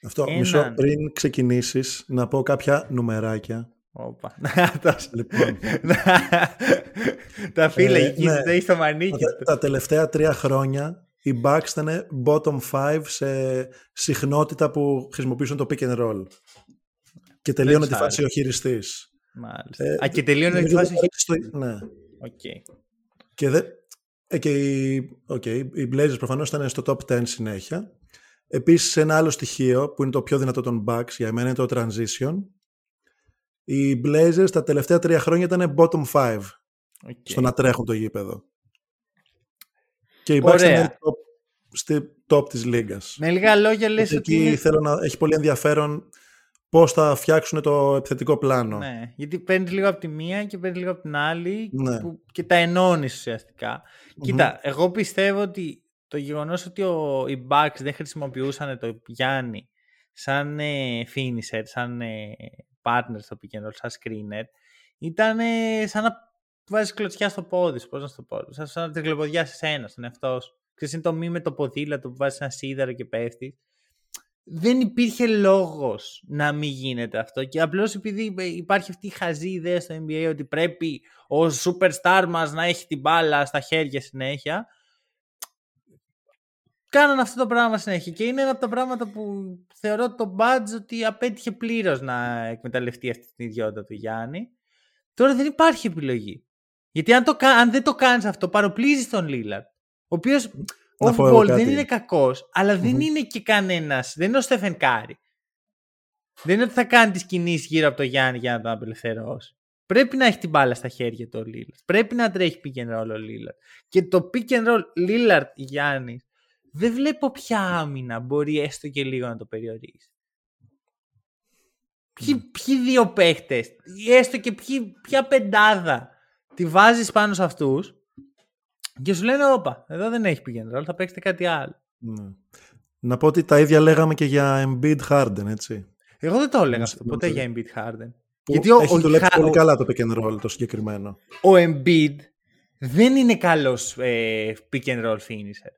αυτό, έναν... μισό, πριν ξεκινήσεις να πω κάποια νουμεράκια. Όπα, να τα... Λοιπόν. Τα φίλε, εκεί ε, ναι. στο μανίκι. Τα, τα τελευταία τρία χρόνια οι Bucks ήταν bottom five σε συχνότητα που χρησιμοποιήσουν το pick and roll. Και τελείωνε τη φάση ο χειριστής. Μάλιστα. Ε, Α, και τελείωνε τη φάση ο χειριστής. Ναι. Okay. Και δεν... Και οι, okay, οι Blazers προφανώς ήταν στο top δέκα συνέχεια. Επίσης ένα άλλο στοιχείο που είναι το πιο δυνατό των Bucks για μένα είναι το transition. Οι Blazers τα τελευταία τρία χρόνια ήταν bottom πέντε okay. στο να τρέχουν το γήπεδο. Και οι Bucks ήταν top, στη top της λίγας. Με λίγα λόγια λες ότι είναι... θέλω να έχει πολύ ενδιαφέρον πώς θα φτιάξουν το επιθετικό πλάνο. Ναι, γιατί παίρνει λίγο από τη μία και παίρνει λίγο από την άλλη, ναι. που, και τα ενώνεις ουσιαστικά. Mm-hmm. Κοίτα, εγώ πιστεύω ότι το γεγονός ότι ο, οι Bucks δεν χρησιμοποιούσαν το Γιάννη σαν ε, finisher, σαν ε, partner στο pick and roll, σαν screener, ήταν ε, σαν να βάζεις κλωτσιά στο πόδι σου, πώς να το πω, σαν να τρικλοποδιάσεις ένα στον εαυτό σου. Ξέρεις, είναι το μη με το ποδήλατο που βάζεις ένα σίδαρο και πέφτεις. Δεν υπήρχε λόγος να μην γίνεται αυτό. Και απλώς επειδή υπάρχει αυτή η χαζή ιδέα στο N B A ότι πρέπει ο superstar μας να έχει την μπάλα στα χέρια συνέχεια, κάνανε αυτό το πράγμα συνέχεια. Και είναι ένα από τα πράγματα που θεωρώ το badge ότι απέτυχε πλήρως να εκμεταλλευτεί αυτή την ιδιότητα του Γιάννη. Τώρα δεν υπάρχει επιλογή. Γιατί αν, το, αν δεν το κάνεις αυτό, παροπλίζεις τον Λίλαρντ, ο οποίος... Ο Βουμπολ δεν είναι κακός, αλλά δεν mm-hmm. είναι και κανένας. Δεν είναι ο Στέφεν Κάρι. Δεν είναι ότι θα κάνει τις κινήσεις γύρω από το Γιάννη για να τον απελευθερώσει. Πρέπει να έχει την μπάλα στα χέρια του ο Λίλαρτ. Πρέπει να τρέχει pick and roll ο Λίλαρτ. Και το pick and roll Λίλαρτ Γιάννη, δεν βλέπω ποια άμυνα μπορεί έστω και λίγο να το περιορίσει. Ποιοι, mm. ποιοι δύο παίχτες, έστω και ποιοι, ποια πεντάδα τη βάζεις πάνω σε αυτούς. Και σου λένε, όπα, εδώ δεν έχει πηγαίνει, αλλά θα παίξετε κάτι άλλο. Ναι. Να πω ότι τα ίδια λέγαμε και για Embiid Harden, έτσι. Εγώ δεν το έλεγα αυτό ποτέ για Embiid Harden. Γιατί ο, έχει δουλέψει ο... πολύ καλά το pick and roll το συγκεκριμένο. Ο Embiid δεν είναι καλός ε, pick and roll finisher.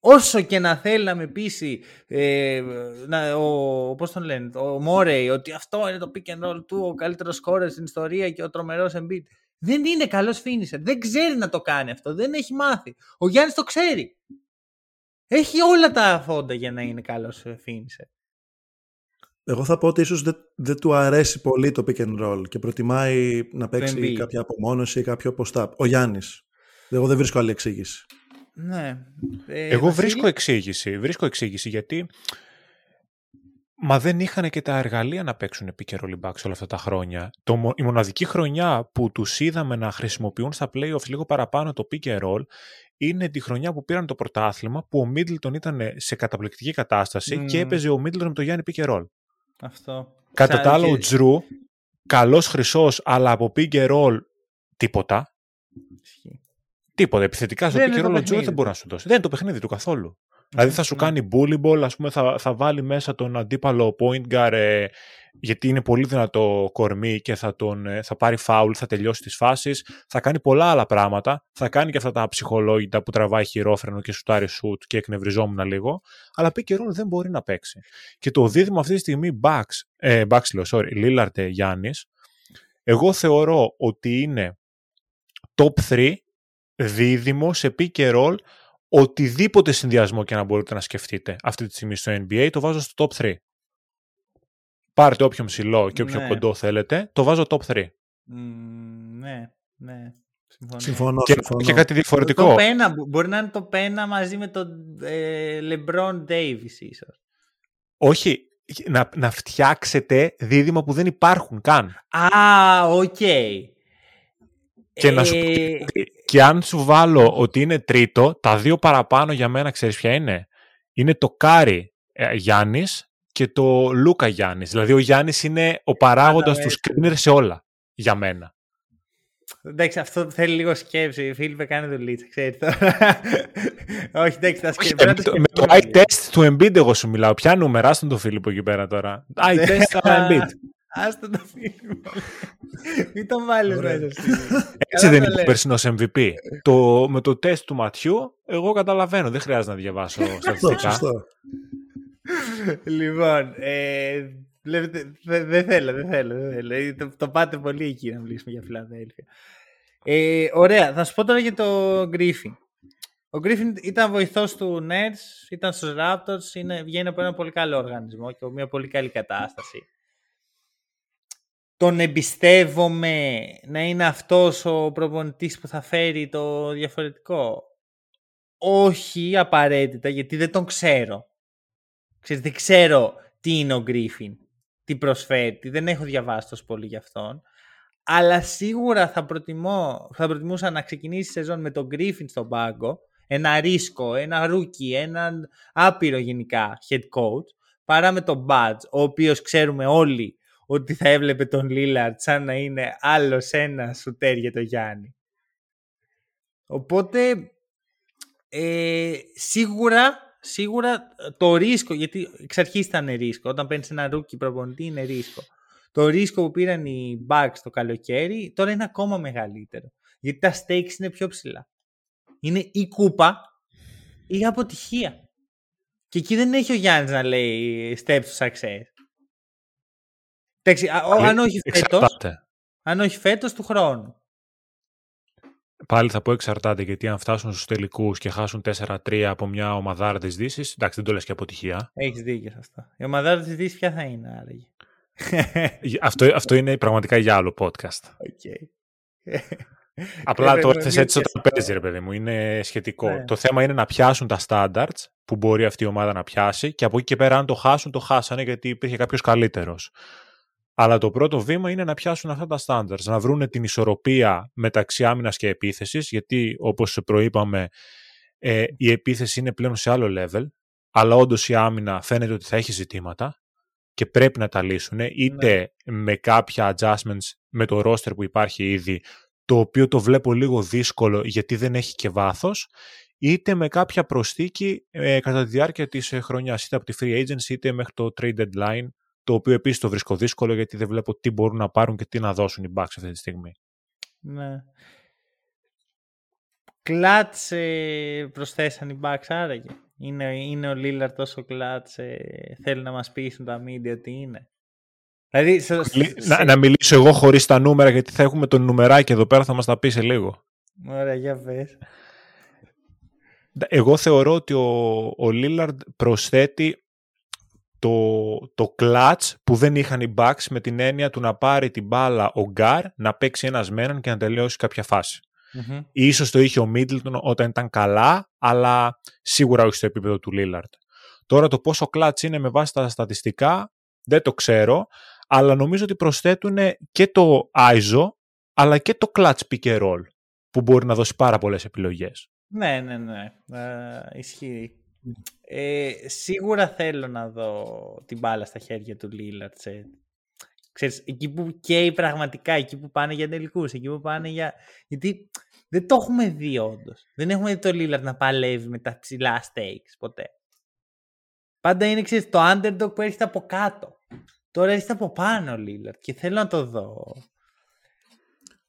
Όσο και να θέλει να με πείσει ε, να, ο, πώς τον λένε, ο Μόρεϊ, ότι αυτό είναι το pick and roll του, ο καλύτερος σκόρερ στην ιστορία και ο τρομερός Embiid. Δεν είναι καλός finisher. Δεν ξέρει να το κάνει αυτό. Δεν έχει μάθει. Ο Γιάννης το ξέρει. Έχει όλα τα φόντα για να είναι καλός finisher. Εγώ θα πω ότι ίσως δεν, δεν του αρέσει πολύ το pick and roll και προτιμάει να παίξει κάποια απομόνωση ή κάποιο post-up. Ο Γιάννης. Εγώ δεν βρίσκω άλλη εξήγηση. Ναι. Ε, Εγώ Βασίλη... βρίσκω εξήγηση. Βρίσκω εξήγηση γιατί μα δεν είχαν και τα εργαλεία να παίξουν pick and roll οι Bucks όλα αυτά τα χρόνια. Το, η μοναδική χρονιά που τους είδαμε να χρησιμοποιούν στα playoffs λίγο παραπάνω το pick and roll είναι τη χρονιά που πήραν το πρωτάθλημα, που ο Middleton ήταν σε καταπληκτική κατάσταση mm. και έπαιζε ο Middleton με το Γιάννη pick and roll. Αυτό. Κατά τα άλλα ο Jrue, καλός χρυσός, αλλά από pick and roll τίποτα. Τίποτα. Επιθετικά στο pick and roll ο Jrue δεν μπορεί να σου δώσει. Δεν είναι το παιχνίδι του καθόλου. Δηλαδή θα σου κάνει bully ball, ας πούμε, θα, θα βάλει μέσα τον αντίπαλο point guard ε, γιατί είναι πολύ δυνατό κορμί και θα, τον, ε, θα πάρει foul, θα τελειώσει τις φάσεις, θα κάνει πολλά άλλα πράγματα, θα κάνει και αυτά τα ψυχολόγητα που τραβάει χειρόφρενο και σουτάρει shoot και εκνευριζόμουν λίγο, αλλά pick and roll δεν μπορεί να παίξει. Και το δίδυμο αυτή τη στιγμή Bucks, ε, Bucks λέω, sorry, Lillard Γιάννης, εγώ θεωρώ ότι είναι top τρία δίδυμο σε pick and roll. Οτιδήποτε συνδυασμό και να μπορείτε να σκεφτείτε αυτή τη στιγμή στο N B A, το βάζω στο top τρία. πάρτε όποιον ψηλό και όποιο ναι. κοντό θέλετε, το βάζω top τρία. Mm, ναι, ναι. Συμφωνώ. συμφωνώ και, συμφωνώ. Και κάτι διαφορετικό. Το, το πένα, μπορεί να είναι το πένα μαζί με τον ε, LeBron Davis ίσως. Όχι. Να, να φτιάξετε δίδυμα που δεν υπάρχουν καν. Α, οκ. Okay. Και, ε... και, και αν σου βάλω ότι είναι τρίτο, τα δύο παραπάνω για μένα ξέρεις ποια είναι. Είναι το Κάρι ε, Γιάννης και το Λούκα Γιάννης. Δηλαδή ο Γιάννης είναι ο παράγοντας του screener σε όλα για μένα. Εντάξει, αυτό θέλει λίγο σκέψη. Φίλιππε, κάνε δουλίτσα, ξέρεις τώρα. Όχι, εντάξει, θα σκέψω. Με το, το eye test του Embiid εγώ σου μιλάω. Ποια νούμερα, άστον το Φίλιππο εκεί πέρα τώρα. Eye test του Embiid. Άστον το Φίλιππο. Μην το βάλεις μέσα. Έτσι δεν είναι το περσινός εμ βι πι. Το, με το τεστ του ματιού, εγώ καταλαβαίνω. Δεν χρειάζεται να διαβάσω στατιστικά. Λοιπόν, ε... Βλέπετε, δεν δε θέλω, δεν θέλω, δε θέλω. Το, το πάτε πολύ εκεί να μιλήσουμε για Φιλαδέλφια. Ε, ωραία, θα σου πω τώρα για τον Γκρίφιν. Ο Γκρίφιν ήταν βοηθός του Nets, ήταν στους Raptors, είναι, βγαίνει από ένα πολύ καλό οργανισμό και μια πολύ καλή κατάσταση. Τον εμπιστεύομαι να είναι αυτός ο προπονητής που θα φέρει το διαφορετικό. Όχι απαραίτητα, γιατί δεν τον ξέρω. Ξέρεις, δεν ξέρω τι είναι ο Γκρίφιν. Τι προσφέρει, δεν έχω διαβάσει τόσο πολύ γι' αυτόν. Αλλά σίγουρα θα, προτιμώ, θα προτιμούσα να ξεκινήσει η σεζόν με τον Γκρίφιν στον πάγκο, ένα ρίσκο, ένα ρούκι, έναν άπειρο γενικά head coach, παρά με τον Μπάτζ, ο οποίος ξέρουμε όλοι ότι θα έβλεπε τον Λίλαρτ σαν να είναι άλλος ένα σουτέρ για τον Γιάννη. Οπότε ε, σίγουρα Σίγουρα το ρίσκο, γιατί εξ αρχής ήταν ρίσκο, όταν παίρνεις ένα ρούκι προπονητή είναι ρίσκο. Το ρίσκο που πήραν οι Bucks το καλοκαίρι τώρα είναι ακόμα μεγαλύτερο, γιατί τα stakes είναι πιο ψηλά. Είναι η κούπα ή η αποτυχία. Και εκεί δεν έχει ο Γιάννης να λέει steps to success. Εντάξει, αν όχι φέτος, αν όχι φέτος του χρόνου. Πάλι θα πω εξαρτάται, γιατί αν φτάσουν στους τελικούς και χάσουν τέσσερα τρία από μια ομαδάρα της Δύσης, εντάξει, δεν το λες και αποτυχία. Έχεις δίκιο σε αυτό. Η ομαδάρα της Δύσης ποια θα είναι άραγε? αυτό, αυτό είναι πραγματικά για άλλο podcast. Okay. Απλά το έρθες έτσι στο τραπέζι, ρε παιδί μου. Είναι σχετικό. Ναι. Το θέμα είναι να πιάσουν τα standards που μπορεί αυτή η ομάδα να πιάσει και από εκεί και πέρα αν το χάσουν, το χάσανε γιατί υπήρχε κάποιος καλύτερος. Αλλά το πρώτο βήμα είναι να πιάσουν αυτά τα standards, να βρουν την ισορροπία μεταξύ άμυνας και επίθεσης, γιατί όπως προείπαμε ε, η επίθεση είναι πλέον σε άλλο level, αλλά όντως η άμυνα φαίνεται ότι θα έχει ζητήματα και πρέπει να τα λύσουν, είτε ναι. με κάποια adjustments με το roster που υπάρχει ήδη, το οποίο το βλέπω λίγο δύσκολο γιατί δεν έχει και βάθος, είτε με κάποια προσθήκη ε, κατά τη διάρκεια της ε, χρονιάς, είτε από τη free agency είτε μέχρι το trade deadline, το οποίο επίσης το βρίσκω δύσκολο γιατί δεν βλέπω τι μπορούν να πάρουν και τι να δώσουν οι Bucks αυτή τη στιγμή. Ναι. Κλάτς προσθέσαν οι Bucks άραγε. Είναι, είναι ο Λίλαρ τόσο κλάτς, θέλει να μας πείσουν τα media τι είναι. Δηλαδή, σε, να, σε... να μιλήσω εγώ χωρίς τα νούμερα, γιατί θα έχουμε το νουμεράκι εδώ πέρα, θα μας τα πει σε λίγο. Ωραία, για πες. Εγώ θεωρώ ότι ο Λίλαρ προσθέτει το, το clutch που δεν είχαν οι Bucks, με την έννοια του να πάρει την μπάλα ο Γκάρ, να παίξει ένας με έναν και να τελειώσει κάποια φάση. Mm-hmm. Ίσως το είχε ο Μίτλτον όταν ήταν καλά, αλλά σίγουρα όχι στο επίπεδο του Λίλαρντ. Τώρα το πόσο clutch είναι με βάση τα στατιστικά δεν το ξέρω, αλλά νομίζω ότι προσθέτουν και το άι ες ο αλλά και το clutch pick and roll που μπορεί να δώσει πάρα πολλές επιλογές. Ναι, ναι, ναι. Ε, ισχύει. Ε, σίγουρα θέλω να δω την μπάλα στα χέρια του Λίλαρτ. Ξέρεις, εκεί που καίει πραγματικά, εκεί που πάνε για τελικούς, εκεί που πάνε για... Γιατί δεν το έχουμε δει όντως. Δεν έχουμε δει το Λίλαρτ να παλεύει με τα ψηλά stakes ποτέ. Πάντα είναι, ξέρεις, το underdog που έρχεται από κάτω. Τώρα έρχεται από πάνω ο Λίλαρτ και θέλω να το δω.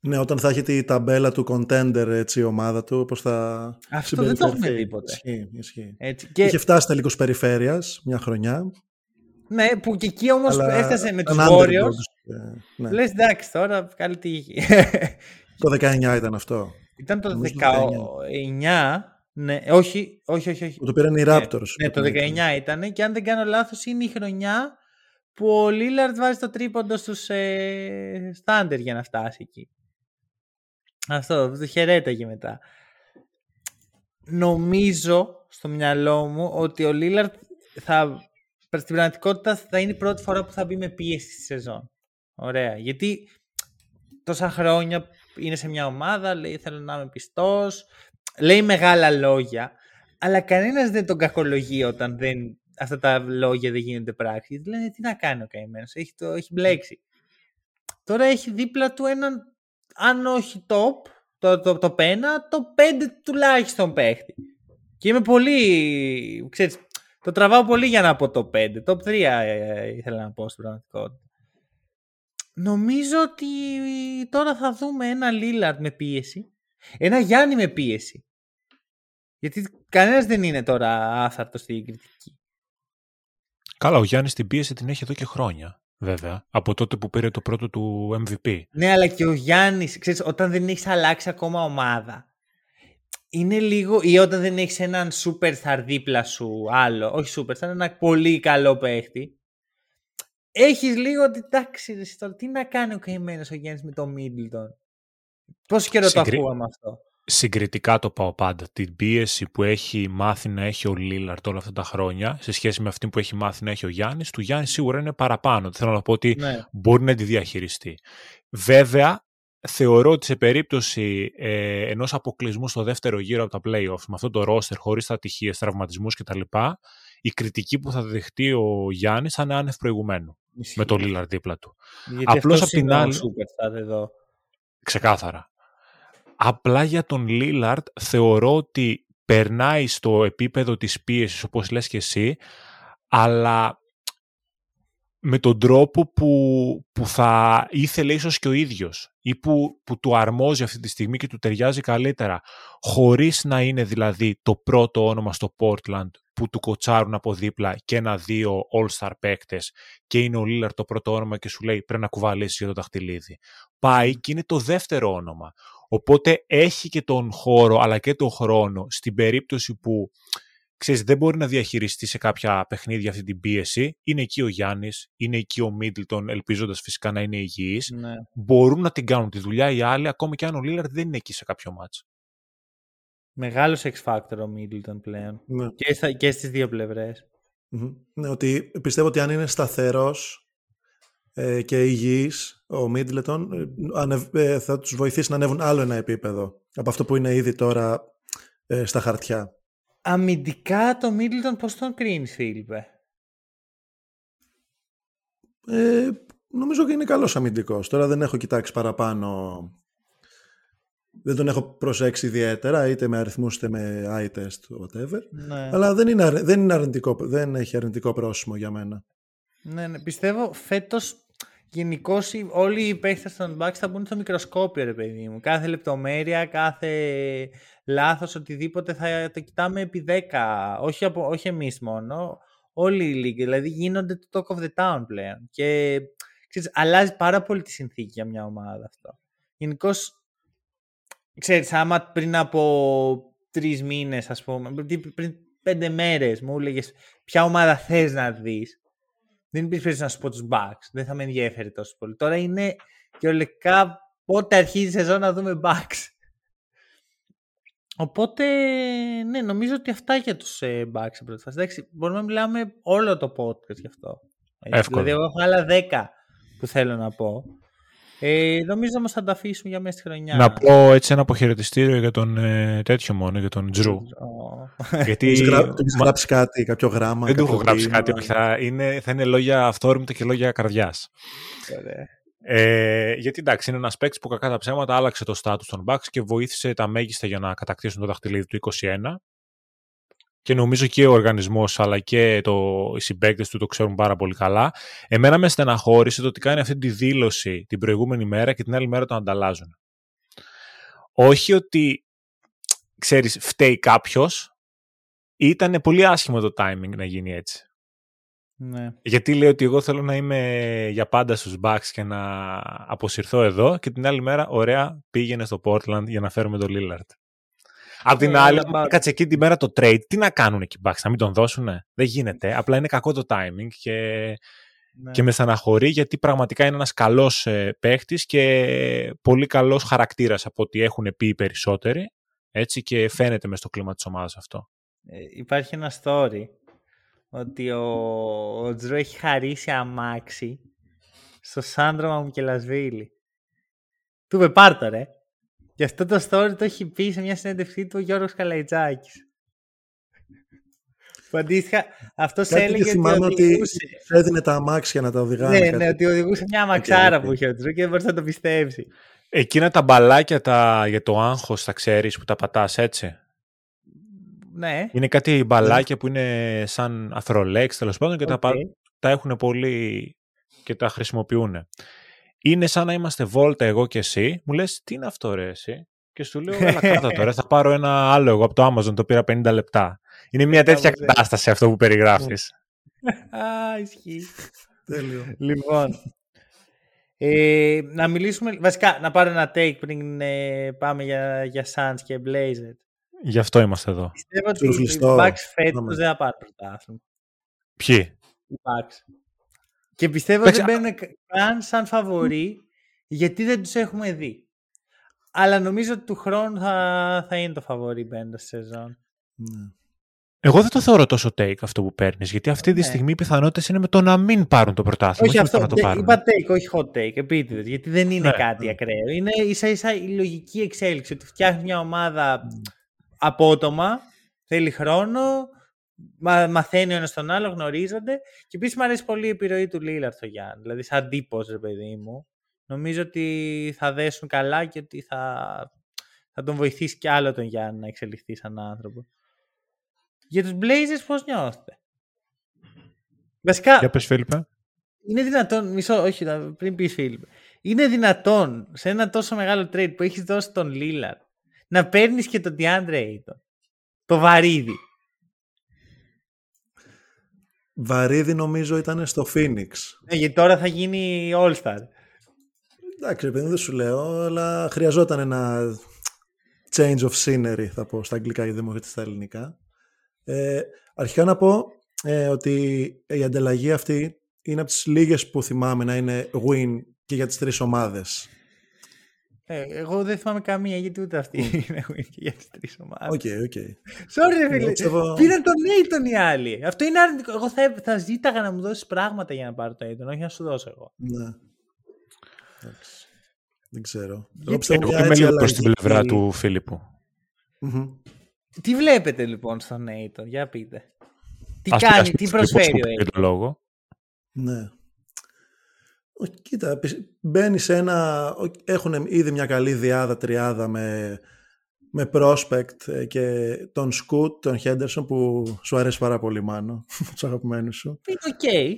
Ναι, όταν θα έχει τη ταμπέλα του contender, έτσι, η ομάδα του, όπως θα συμπεριφερθεί. Αυτό δεν το έχουμε δει ποτέ. Ισχύει, ισχύει. Έτσι, και... Είχε φτάσει τελικούς περιφέρειας μια χρονιά. Ναι, που και εκεί όμως έφτασε με τους Warriors. Ναι. Λες, εντάξει, τώρα καλή τύχη. Το δεκαεννιά ήταν αυτό. Ήταν το δεκαεννιά. Ναι, όχι, όχι, όχι. όχι. Το πήραν οι Raptors. Ναι, ναι, το δεκαεννιά ήταν και αν δεν κάνω λάθος είναι η χρονιά που ο Lillard βάζει το τρίποντο στους ε, στάντερ για να φτάσει εκεί. Αυτό, το χαιρέταγε μετά. Νομίζω στο μυαλό μου ότι ο Lillard θα, στην πραγματικότητα θα είναι η πρώτη φορά που θα μπει με πίεση στη σεζόν. Ωραία, γιατί τόσα χρόνια είναι σε μια ομάδα, λέει θέλω να είμαι πιστός, λέει μεγάλα λόγια, αλλά κανένας δεν τον κακολογεί όταν δεν, αυτά τα λόγια δεν γίνονται πράξη. Λένε τι να κάνει ο καημένος, έχει, το, έχει μπλέξει. Τώρα έχει δίπλα του έναν, αν όχι top, το, το, το πένα, το πέντε τουλάχιστον παίχτη. Και είμαι πολύ, ξέρεις, το τραβάω πολύ για να πω το πέντε, top τρία ε, ήθελα να πω στην πραγματικότητα. Νομίζω ότι τώρα θα δούμε ένα Lillard με πίεση, ένα Γιάννη με πίεση. Γιατί κανένας δεν είναι τώρα άθαρτος στην κριτική. Καλά, ο Γιάννης την πίεση την έχει εδώ και χρόνια, βέβαια. Από τότε που πήρε το πρώτο του εμ βι πι. Ναι, αλλά και ο Γιάννης, ξέρεις, όταν δεν έχεις αλλάξει ακόμα ομάδα, είναι λίγο, ή όταν δεν έχεις έναν superstar δίπλα σου άλλο, όχι superstar, ένα πολύ καλό παίχτη, έχεις λίγο ότι εντάξει, τι να κάνει ο καημένος ο Γιάννης με τον Middleton. Πόσο καιρό Συγκρι... το ακούγαμε αυτό. Συγκριτικά το πάω πάντα. Την πίεση που έχει μάθει να έχει ο Lillard όλα αυτά τα χρόνια σε σχέση με αυτή που έχει μάθει να έχει ο Γιάννης, του Γιάννη σίγουρα είναι παραπάνω. Θέλω να πω ότι ναι, μπορεί να τη διαχειριστεί. Βέβαια, θεωρώ ότι σε περίπτωση ε, ενός αποκλεισμού στο δεύτερο γύρο από τα playoffs, με αυτό το roster χωρίς τα ατυχίες, τραυματισμούς κτλ., η κριτική που θα δεχτεί ο Γιάννης θα είναι άνευ προηγουμένου με τον Lillard δίπλα του. Γιατί απλώς απ' την άλλη. Ξεκάθαρα. Απλά για τον Lillard θεωρώ ότι περνάει στο επίπεδο της πίεσης, όπως λες και εσύ, αλλά με τον τρόπο που, που θα ήθελε ίσως και ο ίδιος ή που, που του αρμόζει αυτή τη στιγμή και του ταιριάζει καλύτερα, χωρίς να είναι δηλαδή το πρώτο όνομα στο Portland που του κοτσάρουν από δίπλα και ένα-δύο all-star παίκτες και είναι ο Lillard το πρώτο όνομα και σου λέει πρέπει να κουβαλήσεις για το δαχτυλίδι. Πάει και είναι το δεύτερο όνομα. Οπότε έχει και τον χώρο αλλά και τον χρόνο στην περίπτωση που ξέρεις, δεν μπορεί να διαχειριστεί σε κάποια παιχνίδια αυτή την πίεση. Είναι εκεί ο Γιάννης, είναι εκεί ο Middleton, ελπίζοντας φυσικά να είναι υγιής. Ναι. Μπορούν να την κάνουν τη δουλειά οι άλλοι, ακόμη και αν ο Lillard δεν είναι εκεί σε κάποιο μάτς. Μεγάλος X-Factor ο Middleton πλέον. Ναι. Και, στα, και στις δύο πλευρές. Mm-hmm. Ναι, ότι πιστεύω ότι αν είναι σταθερός ε, και υγιής ο Middleton, ε, ε, θα τους βοηθήσει να ανέβουν άλλο ένα επίπεδο από αυτό που είναι ήδη τώρα ε, στα χαρτιά. Αμυντικά το Middleton πώς τον κρίνεις, Φίλιππε? Ε, νομίζω ότι είναι καλός αμυντικός. Τώρα δεν έχω κοιτάξει παραπάνω. Δεν τον έχω προσέξει ιδιαίτερα, είτε με αριθμούς είτε με eye test, whatever. Ναι. Αλλά δεν είναι, αρ... δεν, είναι αρνητικό... δεν έχει αρνητικό πρόσημο για μένα. Ναι, ναι. Πιστεύω φέτος γενικώς όλοι οι παίκτες των Bucks θα μπουν στο μικροσκόπιο, ρε παιδί μου. Κάθε λεπτομέρεια, κάθε λάθος, οτιδήποτε θα το κοιτάμε επί δέκα. Όχι, από... όχι εμείς μόνο. Όλοι οι league. Δηλαδή γίνονται το talk of the town πλέον. Και ξέρεις, αλλάζει πάρα πολύ τη συνθήκη για μια ομάδα αυτό. Γενικώς. Ξέρεις, άμα πριν από τρεις μήνες, ας πούμε, πριν πέντε μέρες μου έλεγες ποια ομάδα θες να δεις, δεν υπήρχε περίπτωση να σου πω τους Bucks. Δεν θα με ενδιέφερε τόσο πολύ. Τώρα είναι κυριολεκτικά πότε αρχίζει η σεζόν να δούμε Bucks. Οπότε, ναι, νομίζω ότι αυτά για τους Bucks σε πρώτη φάση. Εντάξει, μπορούμε να μιλάμε όλο το podcast γι' αυτό. Εύκολο. Δηλαδή, εγώ έχω άλλα δέκα που θέλω να πω. Ε, νομίζω όμως θα τα αφήσουμε για μέσα στη χρονιά. Να πω έτσι ένα αποχαιρετιστήριο για τον ε, τέτοιο μόνο, για τον Jrue. Oh. Γιατί έχεις γράψει κάτι, κάποιο γράμμα. Δεν του έχω γράψει κάτι, όχι. Θα είναι, θα είναι λόγια αυθόρμητα και λόγια καρδιάς. Ε, γιατί εντάξει, είναι ένας παίκτης που κακά τα ψέματα άλλαξε το στάτους των Bucks και βοήθησε τα μέγιστα για να κατακτήσουν το δαχτυλίδι του είκοσι ένα. Και νομίζω και ο οργανισμός αλλά και το, οι συμπαίκτες του το ξέρουν πάρα πολύ καλά. Εμένα με στεναχώρησε το ότι κάνει αυτή τη δήλωση την προηγούμενη μέρα και την άλλη μέρα τον ανταλλάζουν. Όχι ότι, ξέρεις, φταίει κάποιος. Ήταν πολύ άσχημο το timing να γίνει έτσι. Ναι. Γιατί λέει ότι εγώ θέλω να είμαι για πάντα στους Bucks και να αποσυρθώ εδώ και την άλλη μέρα, ωραία, πήγαινε στο Portland για να φέρουμε τον Lillard. Απ' την άλλη, yeah, κάτσε εκεί την μέρα το trade. Τι να κάνουν εκεί οι Bucks, να μην τον δώσουν? Ναι. Δεν γίνεται. Απλά είναι κακό το timing και ναι. Και με στεναχωρεί, γιατί πραγματικά είναι ένας καλός παίχτης και πολύ καλός χαρακτήρας από ό,τι έχουν πει οι περισσότεροι. Έτσι, και φαίνεται μες στο κλίμα της ομάδας αυτό. Ε, υπάρχει ένα story ότι ο, ο Τζρου έχει χαρίσει αμάξι στο Σάντρο Μαμουκελασβίλη. Του είπε πάρ' το, ρε. Και αυτό το story το έχει πει σε μια συνέντευξή του ο Γιώργος Καλαϊτζάκης. Που αντίστοιχα αυτός έλεγε ότι, ότι οδηγούσε. Έδινε τα αμάξια να τα οδηγάνε. Ναι, ναι, ότι οδηγούσε μια αμαξάρα okay, που είχε ο Τζρου και δεν μπορούσε να το πιστέψει. Εκείνα τα μπαλάκια τα, για το άγχος, τα ξέρεις, που τα πατάς έτσι. Ναι. Είναι κάτι μπαλάκια που είναι σαν Αθρολέξ, τέλος πάντων, και okay. τα, τα έχουν πολύ και τα χρησιμοποιούν. Είναι σαν να είμαστε βόλτα εγώ και εσύ. Μου λες, τι είναι αυτό ρε εσύ? Και σου λέω, έλα κάτω τώρα, θα πάρω ένα άλλο εγώ από το Amazon, το πήρα πενήντα λεπτά. Είναι μια τέτοια κατάσταση αυτό που περιγράφεις. Α, ισχύει. Τέλειο. Λοιπόν, ε, να μιλήσουμε, βασικά να πάρω ένα take πριν ε, πάμε για, για Suns και Blazers. Γι' αυτό είμαστε εδώ. Πιστεύω ότι οι Bucks φέτος δεν θα πάρουν πρωτάθλημα. Ποιοι? Οι Bucks. Και πιστεύω ότι δεν μπαίνουν καν σαν φαβορί, γιατί δεν τους έχουμε δει. Αλλά νομίζω ότι του χρόνου θα, θα είναι το φαβορί μπαίνοντας στη σεζόν. Mm. Εγώ δεν το θεωρώ τόσο take αυτό που παίρνεις, γιατί αυτή okay. τη στιγμή οι πιθανότητες είναι με το να μην πάρουν το πρωτάθλημα. Όχι, αυτό, να το πάρουν. Είπα take, όχι hot take, επίτηδες, γιατί δεν είναι yeah. κάτι ακραίο. Είναι ίσα ίσα η λογική εξέλιξη, ότι φτιάχνει μια ομάδα απότομα, θέλει χρόνο, Μα, μαθαίνει ο ένας τον άλλο, γνωρίζονται. Και επίσης μου αρέσει πολύ η επιρροή του Λίλαρτ στο Γιάννη. Δηλαδή, σαν τύπος, ρε παιδί μου, νομίζω ότι θα δέσουν καλά και ότι θα, θα τον βοηθήσει κι άλλο τον Γιάννη να εξελιχθεί σαν άνθρωπο. Για τους Blazers, πώς νιώθετε? Βασικά. Για πες, Φίλιππε. Είναι δυνατόν. Μισό, όχι, πριν πεις, Φίλιππε. Είναι δυνατόν σε ένα τόσο μεγάλο trade που έχεις δώσει τον Λίλαρτ να παίρνεις και τον DeAndre Ayton? Το βαρύδι. Βαρύδι νομίζω ήταν στο Phoenix. Ναι, γιατί τώρα θα γίνει All-Star. Εντάξει, επειδή δεν σου λέω, αλλά χρειαζόταν ένα change of scenery, θα πω στα αγγλικά γιατί δεν μου έρχεται στα ελληνικά. Ε, αρχικά να πω ε, ότι η ανταλλαγή αυτή είναι από τις λίγες που θυμάμαι να είναι win και για τις τρεις ομάδες. Ε, εγώ δεν θυμάμαι καμία, γιατί ούτε αυτή mm. είναι win και για τις τρεις ομάδες. Οκ, okay, οκ. Okay. Sorry, φίλε. Πιστεύω... Πήραν τον Ayton οι άλλοι. Αυτό είναι αρνητικό. Εγώ θα, θα ζήταγα να μου δώσεις πράγματα για να πάρω το Ayton, όχι να σου δώσω εγώ. Ναι. Εντάξει. Δεν ξέρω. Εγώ, εγώ είμαι λίγο προς την πλευρά του Φίλιππου. Mm-hmm. Τι βλέπετε λοιπόν στον Ayton, για πείτε. Τι ας, κάνει, ας, τι προσφέρει ο Ayton. Ναι. Κοίτα, μπαίνει σε ένα... Έχουν ήδη μια καλή διάδα, τριάδα με, με prospect και τον Scoot, τον Henderson, που σου αρέσει πάρα πολύ, Μάνο, τους αγαπημένους σου. Είναι οκ. Okay.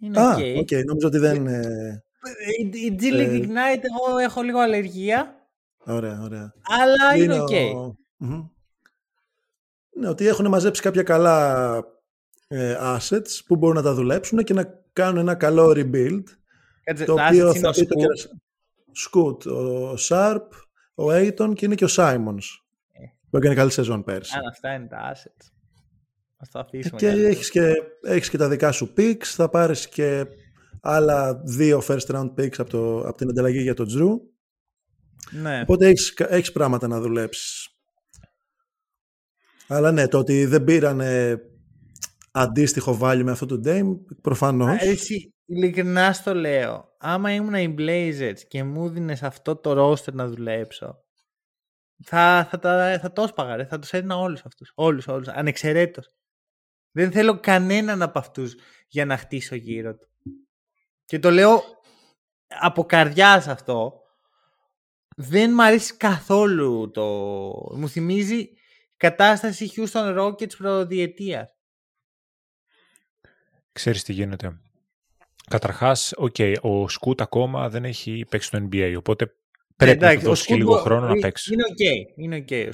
Είναι Α, οκ. Okay. Okay. Νομίζω ότι δεν... Η G League Ignite, εγώ έχω λίγο αλλεργία. Ωραία, ωραία. Αλλά είναι οκ. Okay. Mm-hmm. Ναι, ότι έχουν μαζέψει κάποια καλά ε, assets που μπορούν να τα δουλέψουν και να κάνουν ένα καλό rebuild. Κάτσε, το οποίο θα πει το Σκουτ, ο Σάρπ, ο Ayton και είναι και ο Σάιμονς yeah. που έκανε καλή σεζόν πέρσι. Αν αυτά είναι τα assets. Ας το αφήσουμε. Και έχεις, και έχεις και τα δικά σου picks, θα πάρεις και άλλα δύο first round picks από, το, από την ανταλλαγή για τον Τζρου. Ναι. Οπότε έχεις, έχεις πράγματα να δουλέψεις. Αλλά ναι, το ότι δεν πήρανε αντίστοιχο value με αυτό το Dame, προφανώς. Ειλικρινά στο λέω, άμα ήμουν οι Blazers και μου δίνες αυτό το roster να δουλέψω, θα, θα, θα, θα το έσπαγα ρε, θα τους έδινα όλους αυτούς, όλους, όλους, ανεξαιρέτως. Δεν θέλω κανέναν από αυτούς για να χτίσω γύρω του. Και το λέω από καρδιάς αυτό, δεν μου αρέσει καθόλου το... Μου θυμίζει κατάσταση Houston Rockets προδιετίας. Ξέρεις τι γίνεται. Καταρχάς, okay, ο Σκούτ ακόμα δεν έχει παίξει το N B A, οπότε πρέπει Εντάξει, να του δώσει και λίγο χρόνο να παίξει. Είναι ok, είναι okay.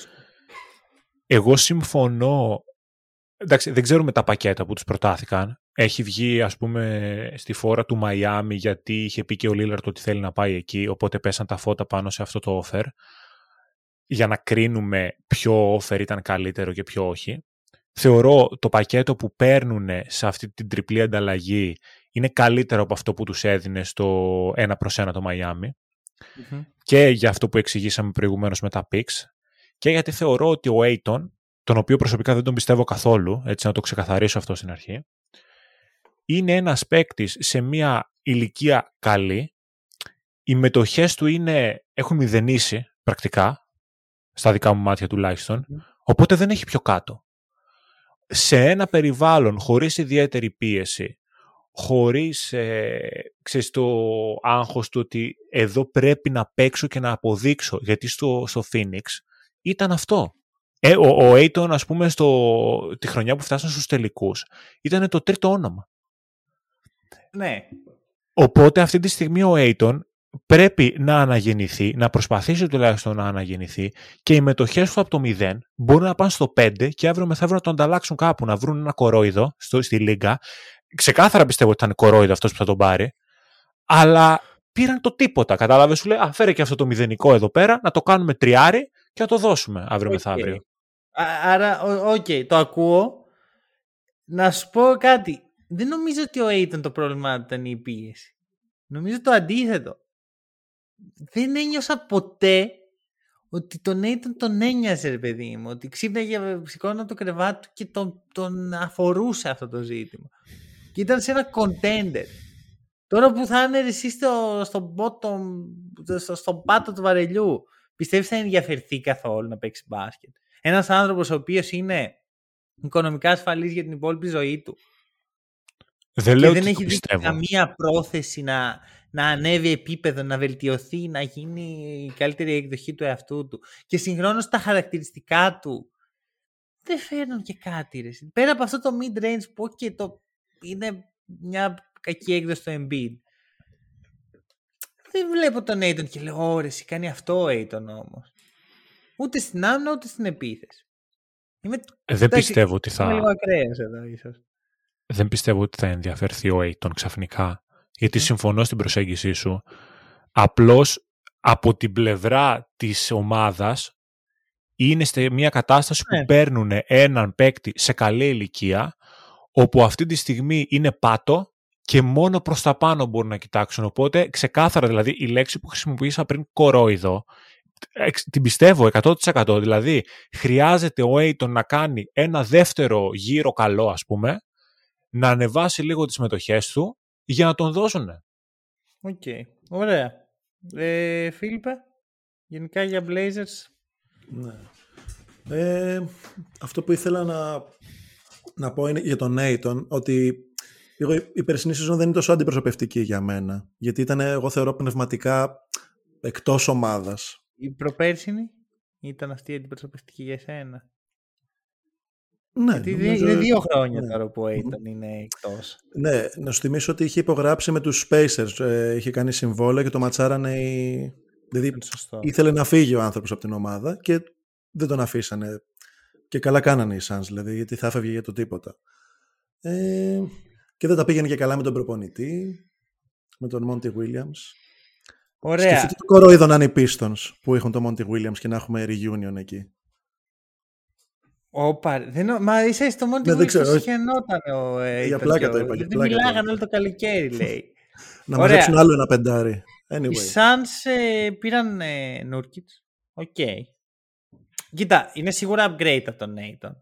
Εγώ συμφωνώ. Εντάξει, δεν ξέρουμε τα πακέτα που τους προτάθηκαν. Έχει βγει, ας πούμε, στη φόρα του Μαϊάμι, γιατί είχε πει και ο Λίλαρτ ότι θέλει να πάει εκεί, οπότε πέσαν τα φώτα πάνω σε αυτό το offer, για να κρίνουμε ποιο offer ήταν καλύτερο και ποιο όχι. Θεωρώ το πακέτο που παίρνουν σε αυτή την τριπλή ανταλλαγή είναι καλύτερο από αυτό που τους έδινε στο ένα προς ένα το Μαϊάμι. Mm-hmm. Και για αυτό που εξηγήσαμε προηγουμένως με τα picks. Και γιατί θεωρώ ότι ο Ayton, τον οποίο προσωπικά δεν τον πιστεύω καθόλου, έτσι να το ξεκαθαρίσω αυτό στην αρχή, είναι ένας παίκτης σε μια ηλικία καλή. Οι μετοχές του είναι, έχουν μηδενίσει πρακτικά, στα δικά μου μάτια τουλάχιστον, οπότε δεν έχει πιο κάτω. Σε ένα περιβάλλον χωρίς ιδιαίτερη πίεση, χωρίς ε, ξέρεις, το άγχος του ότι εδώ πρέπει να παίξω και να αποδείξω, γιατί στο, στο Phoenix ήταν αυτό. Ε, ο Ayton, ας πούμε, στο, τη χρονιά που φτάσαν στους τελικούς, ήταν το τρίτο όνομα. Ναι. Οπότε αυτή τη στιγμή ο Ayton πρέπει να αναγεννηθεί, να προσπαθήσει τουλάχιστον να αναγεννηθεί, και οι μετοχές του από το μηδέν μπορούν να πάνε στο πέντε και αύριο μεθαύριο να τον ανταλλάξουν κάπου, να βρουν ένα κορόιδο στο, στη Λίγκα. Ξεκάθαρα πιστεύω ότι ήταν κορόιδο αυτός που θα τον πάρει, αλλά πήραν το τίποτα. Κατάλαβε, σου λέει, α, φέρε και αυτό το μηδενικό εδώ πέρα, να το κάνουμε τριάρι και να το δώσουμε αύριο okay. μεθαύριο. Άρα, οκ, okay, το ακούω. Να σου πω κάτι. Δεν νομίζω ότι ο Ayton το πρόβλημα ήταν η πίεση. Νομίζω το αντίθετο. Δεν ένιωσα ποτέ ότι τον Ayton τον ένοιαζε, ρε παιδί μου. Ότι ξύπναγε, σηκώνα το κρεβάτι του και τον, τον αφορούσε αυτό το ζήτημα. Και ήταν σε ένα contender. Τώρα που θα είναι εσύ στο, στο, bottom, στο, στο πάτο του βαρελιού, πιστεύεις θα ενδιαφερθεί καθόλου να παίξει μπάσκετ? Ένας άνθρωπος ο οποίος είναι οικονομικά ασφαλής για την υπόλοιπη ζωή του. Δεν λέω και ότι δεν έχει δείξει καμία πρόθεση να, να ανέβει επίπεδο, να βελτιωθεί, να γίνει η καλύτερη εκδοχή του εαυτού του. Και συγχρόνως τα χαρακτηριστικά του δεν φέρνουν και κάτι, ρε. Πέρα από αυτό το mid-range που και το, είναι μια κακή έκδοση του Embiid. Δεν βλέπω τον Ayton και λέω, ωραία, εσύ κάνει αυτό ο Ayton όμως. Ούτε στην άμυνα, ούτε στην επίθεση. Είμαι... Δεν Εντάξει, πιστεύω ότι θα... Είμαι λίγο ακραίος εδώ ίσως. Δεν πιστεύω ότι θα ενδιαφερθεί ο Ayton ξαφνικά, γιατί συμφωνώ στην προσέγγιση σου. Απλώς από την πλευρά της ομάδας είναι σε μια κατάσταση που yeah. παίρνουν έναν παίκτη σε καλή ηλικία, όπου αυτή τη στιγμή είναι πάτο και μόνο προς τα πάνω μπορούν να κοιτάξουν. Οπότε ξεκάθαρα, δηλαδή η λέξη που χρησιμοποίησα πριν, κορόιδο, την πιστεύω εκατό τοις εκατό. Δηλαδή χρειάζεται ο Ayton να κάνει ένα δεύτερο γύρο καλό, ας πούμε, να ανεβάσει λίγο τις μετοχές του για να τον δώσουνε. Οκ. Okay. Ωραία. Ε, Φίλιππε, γενικά για Blazers. Ναι. Ε, αυτό που ήθελα να, να πω είναι για τον Ayton, ότι εγώ, η περσινή σεζόν δεν είναι τόσο αντιπροσωπευτική για μένα, γιατί ήταν, εγώ θεωρώ, πνευματικά εκτός ομάδας. Η προπέρσινη ήταν αυτή η αντιπροσωπευτική για εσένα? Ναι, γιατί νομίζω... είναι δύο χρόνια ναι. τώρα που ο Ayton είναι εκτός. Ναι, να σου θυμίσω ότι είχε υπογράψει με τους Spacers, ε, είχε κάνει συμβόλαιο και το ματσάρανε οι... Δηλαδή ήθελε να φύγει ο άνθρωπος από την ομάδα και δεν τον αφήσανε. Και καλά κάνανε οι Suns, δηλαδή, γιατί θα έφευγε για το τίποτα. Ε, και δεν τα πήγαινε και καλά με τον προπονητή, με τον Monty Williams. Ωραία. Σκεφτείτε το κοροϊδό να είναι οι Pistons που έχουν τον Monty Williams και να έχουμε reunion εκεί. Όπα, δεν... Μα είσαι στο μόνο ναι, που συγχαινόταν ο Ayton. Για πλάκα ο... τα είπα. Δεν μιλάγανε όλο το καλοκαίρι, λέει. Να μαζέψουν άλλο ένα πεντάρι. Anyway. Οι Suns ε, πήραν ε, Nurkić. Οκ. Okay. Κοίτα, είναι σίγουρα upgrade από τον Ayton.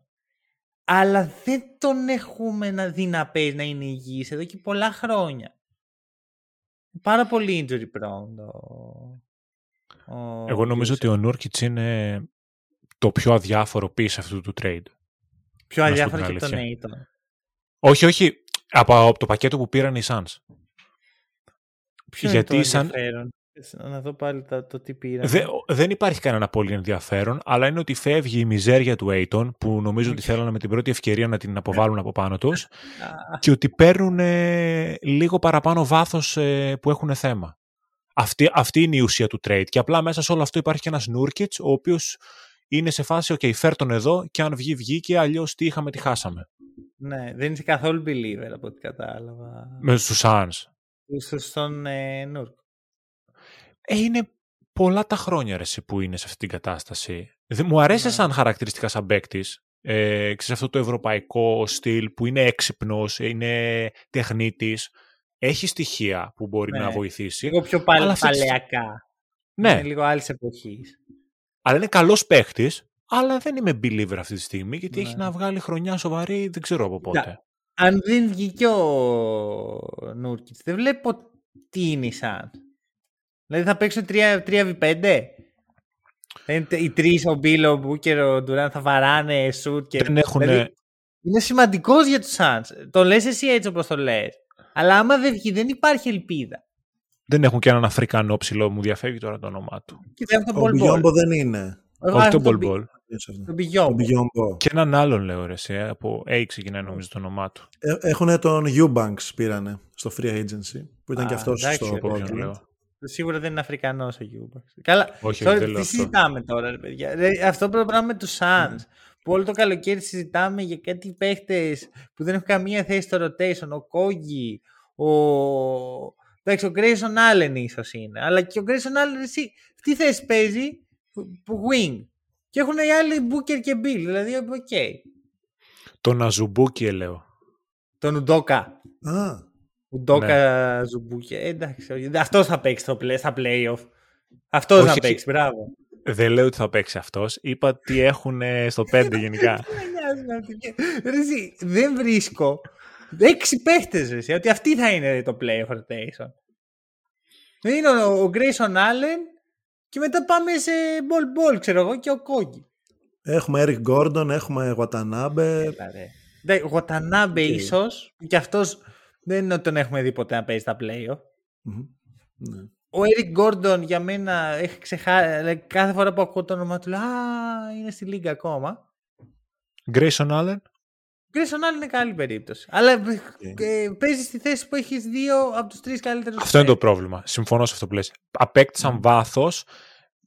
Αλλά δεν τον έχουμε να δει να παίζει, να είναι υγιής εδώ και πολλά χρόνια. Πάρα πολύ injury prone. Ο... Ο... Εγώ νομίζω ότι ο Nurkić είναι... το πιο αδιάφορο piece αυτού του trade. Πιο αδιάφορο και τον Ayton. Όχι, όχι. Από, από το πακέτο που πήραν οι Suns. Ποιο Γιατί είναι το ενδιαφέρον? Σαν... Να δω πάλι το, το τι πήραν. Δε, δεν υπάρχει κανένα πολύ ενδιαφέρον, αλλά είναι ότι φεύγει η μιζέρια του Ayton, που νομίζω okay. ότι θέλανε με την πρώτη ευκαιρία να την αποβάλουν από πάνω τους, και ότι παίρνουν ε, λίγο παραπάνω βάθος ε, που έχουν θέμα. Αυτή, αυτή είναι η ουσία του trade. Και απλά μέσα σε όλο αυτό υπάρχει και ένας Nurkić, ο οποίος είναι σε φάση, ok, φέρ τον εδώ και αν βγει, βγήκε, αλλιώς τι είχαμε, τι χάσαμε. Ναι, δεν είσαι καθόλου believer από ό,τι κατάλαβα. Με στους Suns. Ίσως στον ε, Nurkić. Ε, είναι πολλά τα χρόνια, ρε, που είναι σε αυτή την κατάσταση. Δεν μου αρέσει ναι. σαν χαρακτηριστικά σαν παίκτης, ε, ξέρεις, αυτό το ευρωπαϊκό στυλ που είναι έξυπνος, είναι τεχνίτης, έχει στοιχεία που μπορεί ναι. να βοηθήσει. Λίγο πιο παλ, αλλά παλαιακά. Ναι. Είναι λίγο άλλη εποχή. Αλλά είναι καλός παίχτης, αλλά δεν είμαι believer αυτή τη στιγμή, γιατί ναι. έχει να βγάλει χρονιά σοβαρή, δεν ξέρω από πότε. Λα, αν δεν βγήκε ο Νούρκιτς, δεν βλέπω τι είναι η Σαν. Δηλαδή θα παίξω τρία βι πέντε. Οι τρεις, ο Μπίλ, ο Μπούκερ, ο Ντουράν θα βαράνε σουτ και... Δεν έχουνε... δηλαδή, είναι σημαντικός για τους Σανς. Το λες εσύ έτσι όπως το λες. Αλλά άμα δεν βγει, δεν υπάρχει ελπίδα. Δεν έχουν και έναν Αφρικανό ψηλό, μου διαφεύγει τώρα το όνομά του. Ο Μπιγιόμπο δεν είναι. Όχι τον Μπολμπολ. Τον Μπιγιόμπο. Και έναν άλλον, λέω ρε εσύ, από A ξεκινάει νομίζω το όνομά του. Έχουνε τον Eubanks πήρανε στο Free Agency, που ήταν και αυτός στο Portland. Σίγουρα δεν είναι Αφρικανός ο Eubanks. Καλά, όχι, sorry, τι συζητάμε τώρα, ρε παιδιά. Αυτό πρέπει να είναι με του Suns. Που όλο το καλοκαίρι συζητάμε για κάτι παίχτες που δεν έχουν καμία θέση στο rotation. Ο Κόγγι, ο... εντάξει, ο Grayson Allen ίσως είναι. Αλλά και ο Grayson Allen, εσύ, τι θέση παίζει, που wing. Και έχουν οι άλλοι Booker και Bill, δηλαδή, οκ. Okay. Τον Αζουμπούκι, λέω. Τον Ουντόκα. Α. Ουντόκα, ναι. Ζουμπούκι, εντάξει. Αυτός θα παίξει στο play, στα play-off. Αυτός θα παίξει, μπράβο. Δεν λέω ότι θα παίξει αυτός. Είπα τι έχουν στο πέντε γενικά. Δεν βρίσκω έξι παίχτες ότι αυτή θα είναι το play-off rotation. Είναι ο Grayson Allen και μετά πάμε σε ball ball, ξέρω εγώ, και ο Κόγκι. Έχουμε Eric Gordon, έχουμε Watanabe. Watanabe ίσως, και αυτός δεν τον έχουμε δει ποτέ να παίζει τα play-off. Ναι. Ο Eric Gordon για μένα έχει ξεχάσει. Κάθε φορά που ακούω το όνομα του λέω, α, είναι στη λίγκα ακόμα. Grayson Allen. Grayson Allen είναι καλή περίπτωση. Αλλά okay. ε, παίζει στη θέση που έχεις δύο από τους τρεις καλύτερους. Αυτό είναι το πρόβλημα. Συμφωνώ σε αυτό που λες. Απέκτησαν mm. βάθος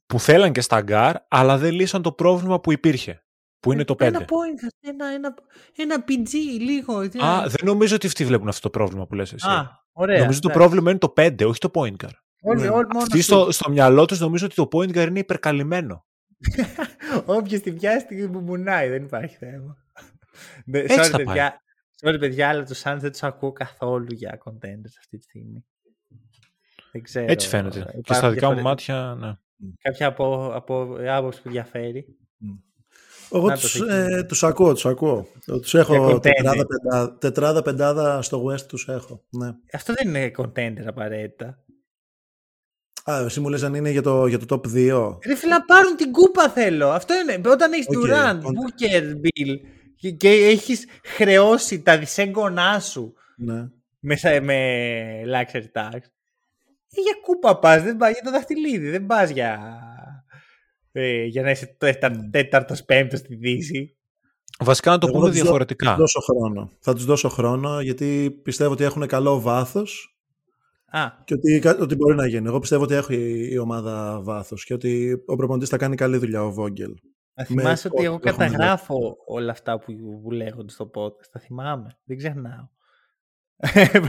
που θέλαν και στα γκάρ, αλλά δεν λύσαν το πρόβλημα που υπήρχε. Που είναι το πέντε. Ένα point, ένα, ένα, ένα πι τζι λίγο. Α, δεν νομίζω ότι αυτοί βλέπουν αυτό το πρόβλημα που λες εσύ. Α, ωραία, νομίζω ότι το πρόβλημα είναι το πέντε, όχι το point guard. Όλοι, όλοι, αυτοί στο, στο μυαλό τους νομίζω ότι το point guard είναι υπερκαλυμμένο. Όποιος την πιάσει την μπουμπουνάει, δεν υπάρχει θέμα. Έτσι sorry, παιδιά, sorry παιδιά, αλλά τους Suns δεν τους ακούω καθόλου για contenders αυτή τη στιγμή. Δεν ξέρω. Έτσι φαίνεται. Υπάρχουν και στα δικά μου μάτια, ναι. Κάποια από, από άποψη που διαφέρει. Mm. Εγώ να, τους, το ε, τους ακούω, τους ακούω. Τους έχω τετράδα, πεντά, τετράδα πεντάδα στο West τους έχω. Ναι. Αυτό δεν είναι contender απαραίτητα. Α, εσύ μου λες αν είναι για το, για το top δύο. Ρε φίλε, να πάρουν την κούπα θέλω. Αυτό είναι. Όταν έχεις Durant, Booker, Bill και, και έχεις χρεώσει τα δισέγγονά σου ναι. με, με luxury tax. Για κούπα πας, δεν πας για το δαχτυλίδι, δεν πας για... Ε, για να είσαι τέταρτος, πέμπτος στη Δύση. Βασικά να το πούμε διαφορετικά. Θα τους δώσω χρόνο. Θα τους δώσω χρόνο γιατί πιστεύω ότι έχουν καλό βάθος Α. και ότι, ότι μπορεί να γίνει. Εγώ πιστεύω ότι έχει η ομάδα βάθος και ότι ο προπονητής θα κάνει καλή δουλειά, ο Βόγγελ. Θα θυμάσαι ότι εγώ καταγράφω δει. όλα αυτά που, που λέγονται στο podcast. Θα θυμάμαι. Δεν ξεχνάω.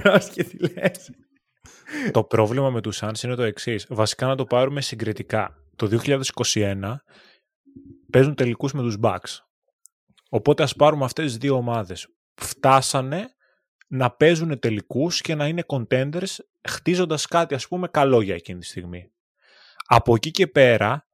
Πρόσχε τι λες. Το πρόβλημα με τους Suns είναι το εξής. Βασικά να το πάρουμε συγκριτικά. Το δύο χιλιάδες είκοσι ένα παίζουν τελικούς με τους Bucks. Οπότε ας πάρουμε αυτές τις δύο ομάδες. Φτάσανε να παίζουν τελικούς και να είναι contenders χτίζοντας κάτι ας πούμε καλό για εκείνη τη στιγμή. Από εκεί και πέρα,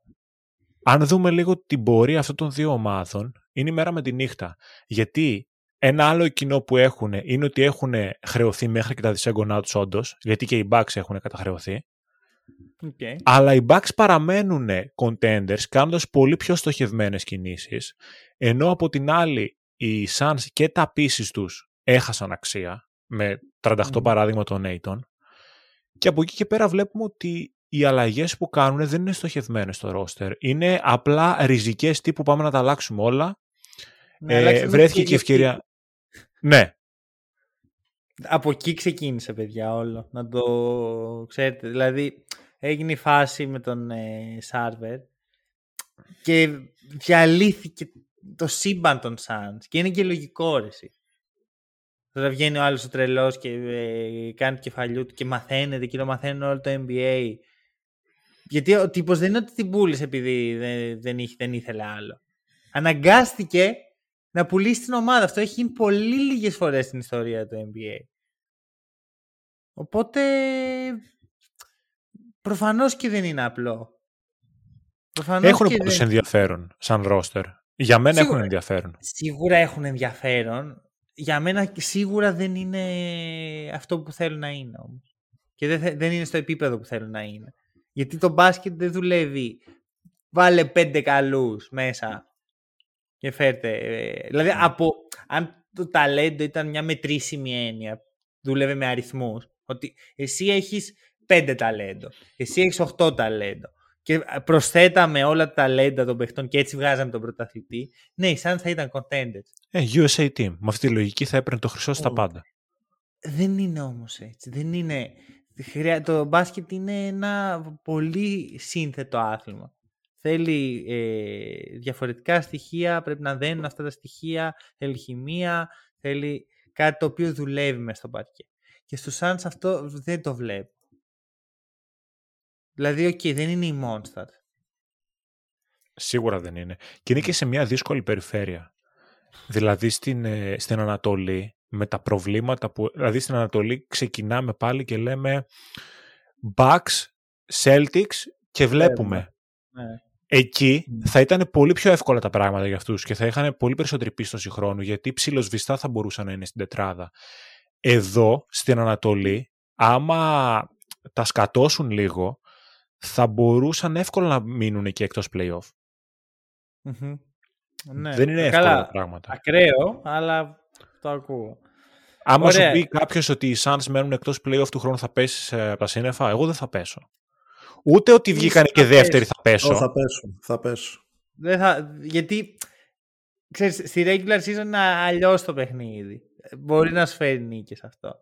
αν δούμε λίγο την πορεία αυτών των δύο ομάδων, είναι η μέρα με τη νύχτα. Γιατί ένα άλλο κοινό που έχουν είναι ότι έχουν χρεωθεί μέχρι και τα δισέγγονά τους όντως, γιατί και οι Bucks έχουν καταχρεωθεί. Okay. Αλλά οι Bucks παραμένουν contenders κάνοντας πολύ πιο στοχευμένες κινήσεις, ενώ από την άλλη οι Suns και τα πίσεις τους έχασαν αξία με τριάντα οκτώ mm. παράδειγμα των Ayton, και από εκεί και πέρα βλέπουμε ότι οι αλλαγές που κάνουν δεν είναι στοχευμένες στο roster, είναι απλά ριζικές τύπου πάμε να τα αλλάξουμε όλα. Να ε, αλλάξουμε βρέθηκε και η ευκαιρία. Ναι. Από εκεί ξεκίνησε, παιδιά, όλο. Να το ξέρετε. Δηλαδή, έγινε η φάση με τον ε, Σάρβερ και διαλύθηκε το σύμπαν των Suns. Και είναι και λογικό, ρε. Τώρα βγαίνει ο άλλος ο τρελός και ε, κάνει το κεφαλιού του και μαθαίνεται και το μαθαίνουν όλο το εν μπι έι. Γιατί ο τύπος δεν είναι ότι την πούλησε επειδή δεν, δεν, είχε, δεν ήθελε άλλο. Αναγκάστηκε να πουλήσει την ομάδα. Αυτό έχει γίνει πολύ λίγες φορές στην ιστορία του εν μπι έι. Οπότε προφανώς και δεν είναι απλό. Προφανώς έχουν πολλούς δεν... ενδιαφέρον σαν ρόστερ. Για μένα σίγουρα, έχουν ενδιαφέρον. Σίγουρα έχουν ενδιαφέρον. Για μένα σίγουρα δεν είναι αυτό που θέλουν να είναι όμως. Και δεν, δεν είναι στο επίπεδο που θέλουν να είναι. Γιατί το μπάσκετ δεν δουλεύει. Βάλε πέντε καλούς μέσα και φέρτε. Δηλαδή, από, αν το ταλέντο ήταν μια μετρήσιμη έννοια, δούλευε με αριθμούς, ότι εσύ έχεις πέντε ταλέντο, εσύ έχεις οχτώ ταλέντο και προσθέταμε όλα τα ταλέντα των παιχτών και έτσι βγάζαμε τον πρωταθλητή, ναι, σαν θα ήταν contenders. Ε, γιου ες έι team. Με αυτή τη λογική θα έπαιρνε το χρυσό στα πάντα. Δεν είναι όμως έτσι. Δεν είναι... Το μπάσκετ είναι ένα πολύ σύνθετο άθλημα. Θέλει ε, διαφορετικά στοιχεία, πρέπει να δένουν αυτά τα στοιχεία, θέλει χημεία, θέλει κάτι το οποίο δουλεύει μέσα στο παρκέ. Και στους Suns αυτό δεν το βλέπω. Δηλαδή, οκ, okay, δεν είναι η Monster. Σίγουρα δεν είναι. Και είναι και σε μια δύσκολη περιφέρεια. Δηλαδή, στην, στην Ανατολή, με τα προβλήματα που... Δηλαδή, στην Ανατολή ξεκινάμε πάλι και λέμε Bucks, Celtics και βλέπουμε. Ναι. Εκεί θα ήταν πολύ πιο εύκολα τα πράγματα για αυτούς και θα είχαν πολύ περισσότερη πίστοση χρόνου, γιατί ψιλοσβηστά θα μπορούσαν να είναι στην τετράδα. Εδώ, στην Ανατολή, άμα τα σκατώσουν λίγο, θα μπορούσαν εύκολα να μείνουν εκεί εκτός play-off. Mm-hmm. Ναι, δεν είναι εύκολα τα πράγματα. Ακραίο, αλλά το ακούω. Άμα Ωραία. σου πει κάποιος ότι οι Suns μένουν εκτός play-off του χρόνου, θα πέσεις από τα σύννεφα. Εγώ δεν θα πέσω. Ούτε ότι βγήκαν και δεύτεροι θα πέσω. Ω, θα πέσω. Θα πέσω. Δεν θα, γιατί ξέρεις, στη regular season είναι αλλιώς το παιχνίδι. Μπορεί να σου φέρει νίκες αυτό.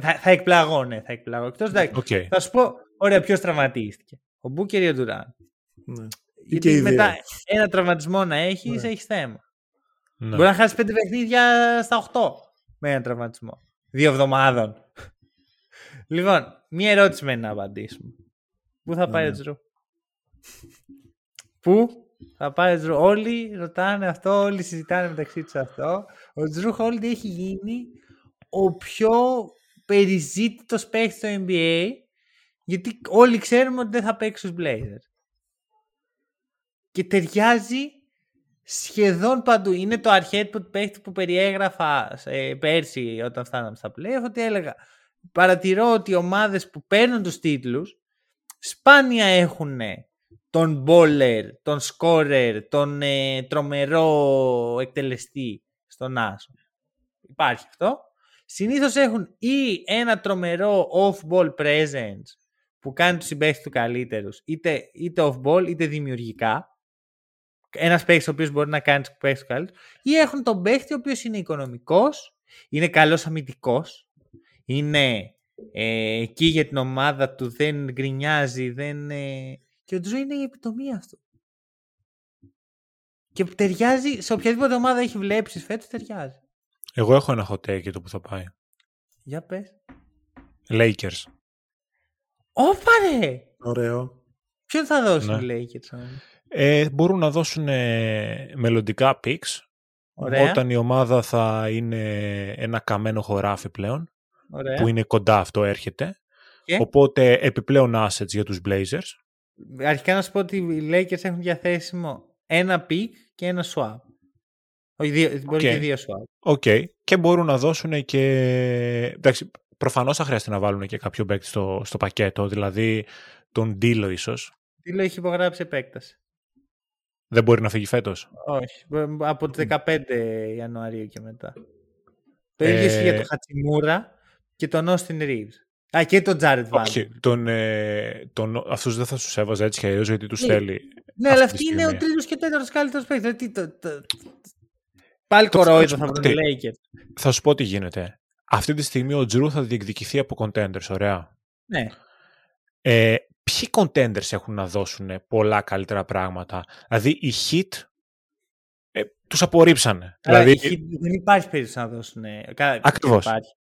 Θα, θα εκπλαγώ, ναι, θα εκπλαγώ. Εκτός, εντάξει, okay. Θα σου πω, ωραία, ποιος τραυματίστηκε. Ο Μπούκερ ή ο Ντουράν. Ναι. Γιατί μετά ένα τραυματισμό να έχεις, ναι. έχεις θέμα. Ναι. Μπορεί να χάσεις πέντε παιχνίδια στα οκτώ με ένα τραυματισμό. Δύο εβδομάδων. Λοιπόν, μία ερώτηση μένει να απαντήσουμε. Πού θα πάει ναι. ο Τζρου? Πού θα πάει ο Τζρου? Όλοι ρωτάνε αυτό, όλοι συζητάνε μεταξύ τους αυτό. Ο Jrue Holiday έχει γίνει ο πιο περιζήτητος παίκτης στο εν μπι έι, γιατί όλοι ξέρουμε ότι δεν θα παίξει στους Blazers. Και ταιριάζει σχεδόν παντού. Είναι το αρχέτυπο του παίκτη που περιέγραφα ε, πέρσι όταν φτάναμε στα playoff, ότι έλεγα παρατηρώ ότι οι ομάδες που παίρνουν τους τίτλους σπάνια έχουν τον bowler, τον scorer, τον ε, τρομερό εκτελεστή στον άσο. Υπάρχει αυτό. Συνήθως έχουν ή ένα τρομερό off-ball presence που κάνει τους συμπαίκτες του καλύτερους, είτε, είτε off-ball είτε δημιουργικά. Ένας παίκτης ο οποίος μπορεί να κάνει τους παίκτες του καλύτερους, ή έχουν τον παίκτη ο οποίος είναι οικονομικός, είναι καλός αμυντικός, είναι ε, εκεί για την ομάδα του, δεν γκρινιάζει, δεν... Ε... Και ο Jrue είναι η επιτομή αυτού. Και ταιριάζει σε οποιαδήποτε ομάδα έχει βλέψει φέτος, ταιριάζει. Εγώ έχω ένα hot take για το που θα πάει. Για πες. Lakers. Όπα ρε! Ωραίο. Ποιον θα δώσουν οι ναι. Lakers? Ε, μπορούν να δώσουν ε, μελλοντικά picks. Ωραία. Όταν η ομάδα θα είναι ένα καμένο χωράφι πλέον. Ωραία. Που είναι κοντά, αυτό έρχεται. Και? Οπότε επιπλέον assets για τους Blazers. Αρχικά να σου πω ότι οι Lakers έχουν διαθέσιμο ένα pick και ένα swap. Όχι, δύο, μπορεί okay. και δύο swap. Οκ. Okay. Και μπορούν να δώσουν και... Εντάξει, προφανώς θα χρειάζεται να βάλουν και κάποιο παίκτη στο, στο πακέτο, δηλαδή τον Ντίλο ίσως. Ντίλο έχει υπογράψει επέκταση. Δεν μπορεί να φύγει φέτος. Όχι, από το δεκαπέντε Ιανουαρίου και μετά. Το ίδιο ε... για τον Χατσιμούρα και τον Austin Reeves. Α, και τον Jared Vanderbilt. Όχι, τον, ε, τον, αυτούς δεν θα τους έβαζα έτσι και αλλιώς, γιατί τους ναι. θέλει. Ναι, αλλά αυτή είναι ο τρίτος και τέταρτος καλύτερος παίκτης. Δηλαδή, το, το... Πάλι κορόιδο θα βρουν οι Lakers. Θα σου πω τι γίνεται. Αυτή τη στιγμή ο Jrue θα διεκδικηθεί από contenders, ωραία. Ναι. Ε, ποιοι contenders έχουν να δώσουν πολλά καλύτερα πράγματα? Δηλαδή οι Heat ε, τους απορρίψανε. Άρα, δηλαδή, οι Heat δεν υπάρχει περίπτωση να δώσουν. Ακριβώς.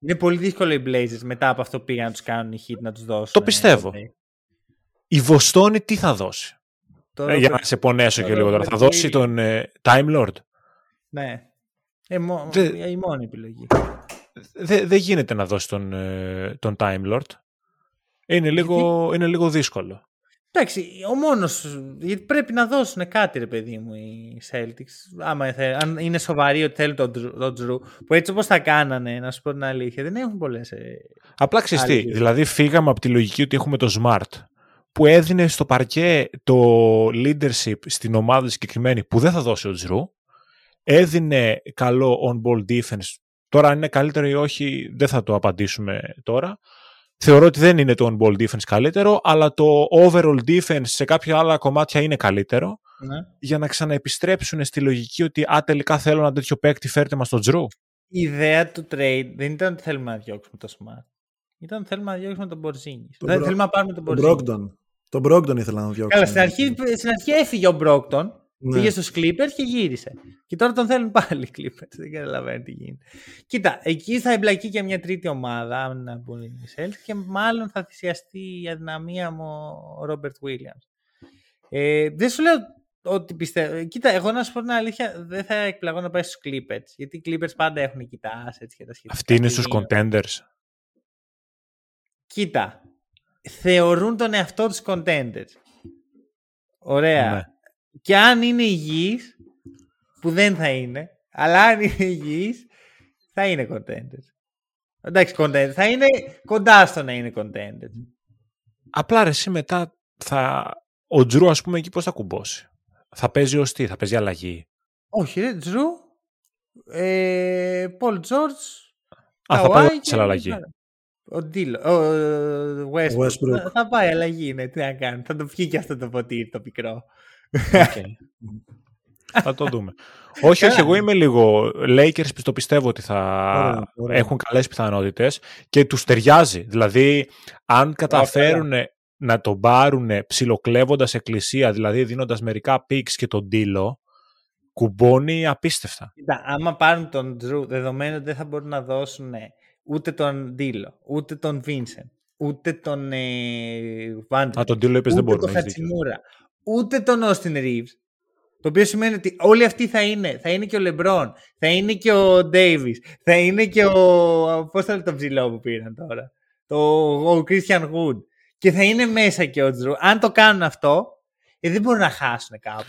Είναι πολύ δύσκολο οι Blazers μετά από αυτό πήγαν να τους κάνουν οι Heat να τους δώσουν. Το πιστεύω. Ε, η Βοστόνη τι θα δώσει? Τώρα, ε, για να σε πονέσω τώρα, και λίγο τώρα. Θα δώσει τον ε, Time Lord. Ναι. Ε, μο... Δε... Η μόνη επιλογή. δεν δε γίνεται να δώσει τον, τον Time Lord. Είναι λίγο, γιατί... είναι λίγο δύσκολο. Εντάξει, ο μόνος, γιατί πρέπει να δώσουν κάτι ρε παιδί μου οι Celtics, άμα θέλ, αν είναι σοβαροί ότι θέλουν τον Τζρου, που έτσι όπως τα κάνανε, να σου πω την αλήθεια, δεν έχουν πολλές... Απλά ξυστή, δηλαδή φύγαμε από τη λογική ότι έχουμε το Smart, που έδινε στο παρκέ το leadership στην ομάδα συγκεκριμένη που δεν θα δώσει ο Τζρου, έδινε καλό on-ball defense, τώρα αν είναι καλύτερο ή όχι δεν θα το απαντήσουμε τώρα. Θεωρώ ότι δεν είναι το on-ball defense καλύτερο, αλλά το overall defense σε κάποια άλλα κομμάτια είναι καλύτερο, ναι, για να ξαναεπιστρέψουν στη λογική ότι α, τελικά θέλω ένα τέτοιο παίκτη, φέρτε μας τον Τζρου. Η ιδέα του trade δεν ήταν ότι θέλουμε να διώξουμε το Smart. Ήταν ότι θέλουμε να διώξουμε τον Μπορζίνγκης. Δεν δηλαδή, θέλουμε να πάρουμε τον Μπορζίνγκης. Τον Μπρόγκτον ήθελα να διώξουμε. Καλά, στην αρχή, στην αρχή έφυγε ο Μπρόγκτον, ναι, πήγε στους Clippers και γύρισε. Και τώρα τον θέλουν πάλι οι Clippers. Δεν καταλαβαίνω τι γίνεται. Κοίτα, εκεί θα εμπλακεί και μια τρίτη ομάδα, αν μπορεί η Celtics, και μάλλον θα θυσιαστεί η αδυναμία μου ο Ρόμπερτ Williams. Ε, δεν σου λέω ότι πιστεύω. Κοίτα, εγώ να σου πω την αλήθεια, δεν θα εκπλαγώ να πάει στους Clippers. Γιατί οι Clippers πάντα έχουν κοιτά έτσι και τα σχετικά. Αυτοί είναι στους contenders. Κοίτα, θεωρούν τον εαυτό τους contenders. Ωραία. Ναι. Και αν είναι υγιής, που δεν θα είναι, αλλά αν είναι υγιής, θα είναι contenders. Εντάξει, contenders. Θα είναι κοντά στο να είναι contenders. Απλά ρε, εσύ μετά θα... ο Τζρου, ας πούμε, εκεί πώς θα κουμπώσει. Θα παίζει ως τι, θα παίζει αλλαγή. Όχι ρε, Τζρου, Πολ Τζόρτζ, Καουάι και... αλλαγή. Ο Ντίλο, ο Westbrook. Westbrook. Θα, θα πάει αλλαγή, ναι, τι να κάνει. Θα το πιει και αυτό το ποτήρι το πικρό. Okay. Θα το δούμε. Όχι, όχι, εγώ είμαι λίγο Lakers, το πιστεύω ότι θα ωραία, ωραία. Έχουν καλές πιθανότητες και τους ταιριάζει. Δηλαδή αν καταφέρουν ωραία. Να τον πάρουν ψιλοκλέβοντας εκκλησία, δηλαδή δίνοντας μερικά picks και τον Ντίλο, κουμπώνει απίστευτα. Κοίτα, άμα πάρουν τον Τζρου, δεδομένου ότι δεν θα μπορούν να δώσουν ούτε τον Ντίλο, ούτε τον Βίνσεν, ούτε τον Βάντερ, ούτε τον Χατσιμούρα, ούτε τον Austin Reeves, το οποίο σημαίνει ότι όλοι αυτοί θα είναι, θα είναι και ο LeBron, θα είναι και ο Davis, θα είναι και ο, πώς θα λέει το ψηλό που πήραν τώρα, το, ο Christian Wood, και θα είναι μέσα και ο Τζρου. Αν το κάνουν αυτό, ε, δεν μπορούν να χάσουν κάπου.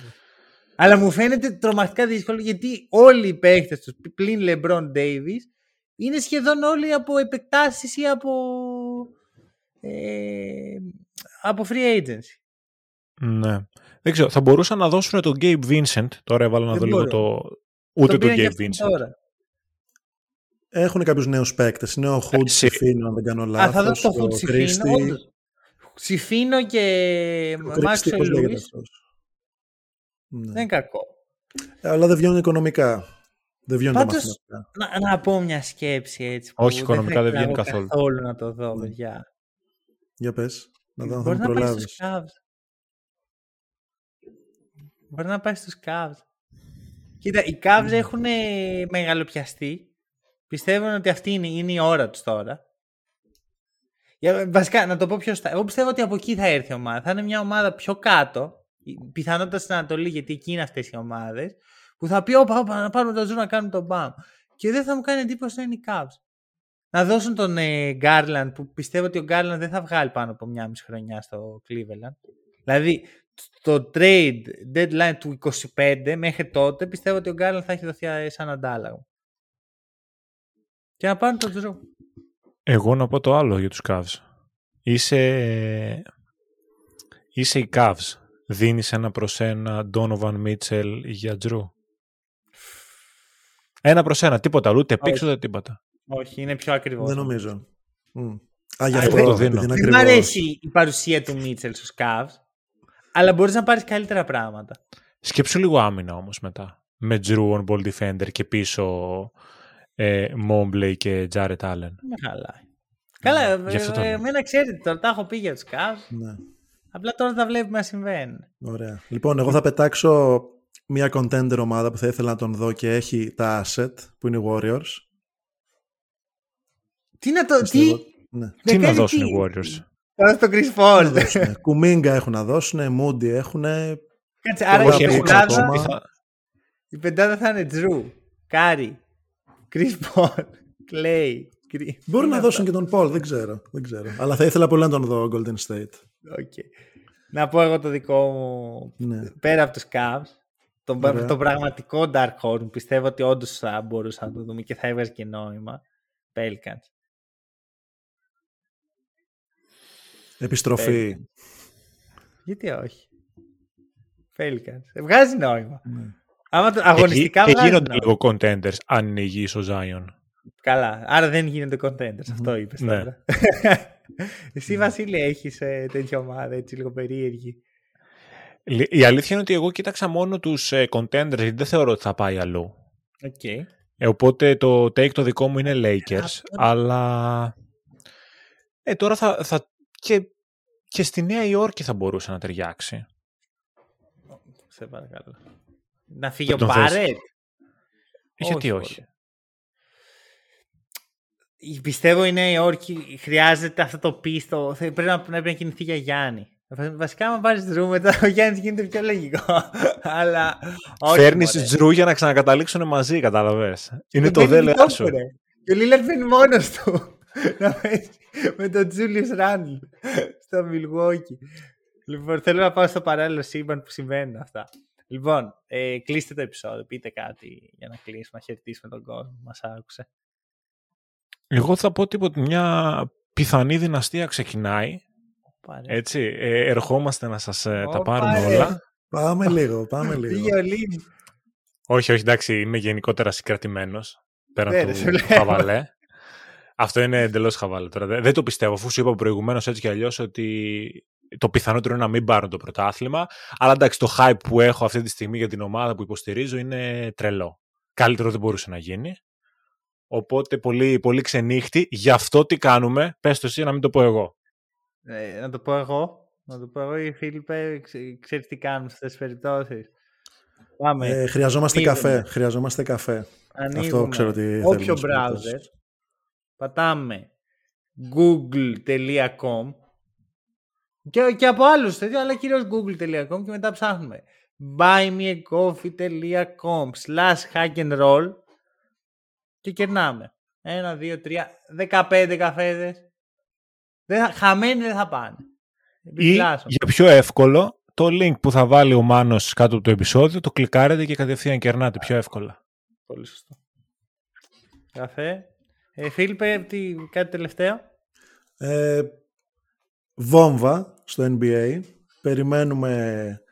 Αλλά μου φαίνεται τρομακτικά δύσκολο, γιατί όλοι οι παίκτες τους πλην LeBron Davis είναι σχεδόν όλοι από επεκτάσεις ή από, ε, από free agency. Ναι. Δεν ξέρω, θα μπορούσαν να δώσουν τον Gabe Vincent. Τώρα έβαλα να δεν δω λίγο το. Ούτε τον, τον Gabe Vincent. Έχουν κάποιους νέους παίκτες. Είναι ο Hood Σιφίνο, αν δεν κάνω λάθος. Α, θα δώσω το Hood Σιφίνο. Σιφίνο και Μάξο Λούις. Ναι. Δεν είναι κακό. Αλλά δεν βγαίνουν οικονομικά. Δεν βγαίνουν τα μαθηματικά. Να, να πω μια σκέψη έτσι. Που όχι, οικονομικά δεν βγαίνει καθόλου. Καθόλου να το δω, παιδιά. Για πες. Να δω αν θα με προλάβεις. Μπορεί να πάει στους Cavs. Κοίτα, οι Cavs έχουν μεγαλοπιαστεί. Πιστεύουν ότι αυτή είναι, είναι η ώρα τους τώρα. Για, βασικά, να το πω πιο στα... Εγώ πιστεύω ότι από εκεί θα έρθει η ομάδα. Θα είναι μια ομάδα πιο κάτω, πιθανότητα στην Ανατολή, γιατί εκεί είναι αυτές οι ομάδες, που θα πει, όπα, όπα, να πάρουμε τον Τζρου να κάνουμε τον μπαμ. Και δεν θα μου κάνει εντύπωση να είναι οι Cavs. Να δώσουν τον ε, Garland, που πιστεύω ότι ο Garland δεν θα βγάλει πάνω από μια μισή χρονιά στο Cleveland. Δηλαδή, το trade deadline του είκοσι πέντε μέχρι τότε πιστεύω ότι ο Garland θα έχει δοθεί σαν αντάλλαγμα. Και να πάρουν τον Τζρου. Εγώ να πω το άλλο για τους Cavs. Είσαι, είσαι οι Cavs. Δίνεις ένα προς ένα Donovan Mitchell για Τζρου. Ένα προς ένα, τίποτα, ούτε πίξω, ούτε τίποτα. Όχι, είναι πιο ακριβό. Δεν νομίζω. Mm. Α, για αυτό το δίνω. Δεν μ' αρέσει η παρουσία του Mitchell στους Cavs. Αλλά μπορείς να πάρεις καλύτερα πράγματα. Σκέψου λίγο άμυνα όμως μετά. Με Jrue on ball defender και πίσω ε, Mobley και Jared Allen. Με χαλάει. Καλά, ναι, ε, εμένα ξέρετε τώρα, τα έχω πει για τους Cavs. Ναι. Απλά τώρα τα βλέπουμε να συμβαίνουν. Ωραία. Λοιπόν, εγώ θα πετάξω μια contender ομάδα που θα ήθελα να τον δω και έχει τα asset, που είναι οι Warriors. Τι να το... Τι, ναι. τι να δώσουν οι Warriors. Στον Chris Paul. Κουμίγκα έχουν να δώσουν, Moody έχουν. Κάτσε, άρα η πεντάδα, η πεντάδα θα είναι Τζρου, Κάρι, Chris Paul, Clay. Μπορεί να αυτά. Δώσουν και τον Paul, δεν ξέρω. Δεν ξέρω. Αλλά θα ήθελα πολύ να τον δω Golden State. Okay. Να πω εγώ το δικό μου. Ναι. Πέρα από τους Cavs, τον Ωραία. Το πραγματικό Dark Horse, πιστεύω ότι όντως θα μπορούσα να το δούμε και θα έβγαζε και νόημα. Pelicans. Επιστροφή. Pelicans. Γιατί όχι. Pelicans. Βγάζει νόημα. Ναι. Άμα το, αγωνιστικά ε, βγάζει γίνονται νόημα. Λίγο contenders αν είναι υγιής ο Zion. Καλά. Άρα δεν γίνονται contenders. Mm-hmm. Αυτό είπες ναι. τώρα. Εσύ, Βασίλη, έχεις ε, τέτοια ομάδα, έτσι λίγο περίεργη. Η αλήθεια είναι ότι εγώ κοίταξα μόνο τους ε, contenders, γιατί δεν θεωρώ ότι θα πάει αλλού. Okay. Ε, οπότε το take το δικό μου είναι Lakers, αλλά ε, τώρα θα, θα και, και στη Νέα Υόρκη θα μπορούσε να ταιριάξει. Σε παρακαλώ. Να φύγει ο Μπάρετ. Γιατί όχι. όχι. Πιστεύω η Νέα Υόρκη χρειάζεται αυτό το πίστο. Πρέπει να, πρέπει να κινηθεί για Γιάννη. Βασικά, άμα πάρεις Jrue μετά, ο Γιάννης γίνεται πιο λογικό. Αλλά φέρνεις Jrue για να ξανακαταλήξουν μαζί, κατάλαβες. Είναι και το δέλεά σου. Και ο Λίλαρντ φέρνει μόνος του. Με τον Τζούλιους Ράντλ στο Milwaukee. Λοιπόν, θέλω να πάω στο παράλληλο σύμπαν που συμβαίνουν αυτά. Λοιπόν, ε, κλείστε το επεισόδιο. Πείτε κάτι για να κλείσουμε, να χαιρετήσουμε τον κόσμο που μας άκουσε. Εγώ θα πω τίποτα. Μια πιθανή δυναστεία ξεκινάει. Πάρε. Έτσι, ε, ερχόμαστε να σας ε, Ω, τα πάρουμε πάρε. όλα. Πάμε λίγο, πάμε λίγο. όχι, όχι, εντάξει, είμαι γενικότερα συγκρατημένος. Πέραν Λέρε, του χαβαλέ. Αυτό είναι εντελώς χαβαλέ τώρα. Δεν το πιστεύω, αφού σου είπα προηγουμένως έτσι κι αλλιώς ότι το πιθανότερο είναι να μην πάρουν το πρωτάθλημα. Αλλά εντάξει, το hype που έχω αυτή τη στιγμή για την ομάδα που υποστηρίζω είναι τρελό. Καλύτερο δεν μπορούσε να γίνει. Οπότε πολύ, πολύ ξενύχτη. Γι' αυτό τι κάνουμε, πες το εσύ να μην το πω εγώ. Ε, να το πω εγώ. Να το πω εγώ ή Φίλιππε, ξέρεις τι κάνουμε σε αυτές τις περιπτώσεις. Πάμε. Ε, χρειαζόμαστε Ανοίγουμε. καφέ. Χρειαζόμαστε καφέ. Ανοίγουμε. Αυτό ξέρω τι όποιο browser. Πατάμε google τελεία com και, και από άλλους τέτοια, αλλά κυρίως google τελεία com και μετά ψάχνουμε μπάι μι α κόφι τελεία κομ σλας χακ εντ ρολ και κερνάμε. Ένα, δύο, τρία, δεκαπέντε καφέδες. Δεν θα, χαμένοι δεν θα πάνε. Ή, για πιο εύκολο, το link που θα βάλει ο Μάνος κάτω από το επεισόδιο, το κλικάρετε και κατευθείαν κερνάτε πιο εύκολα. Πολύ σωστό. Καφέ. Ε, Φίλιππε, κάτι τελευταίο. Ε, βόμβα στο N B A. Περιμένουμε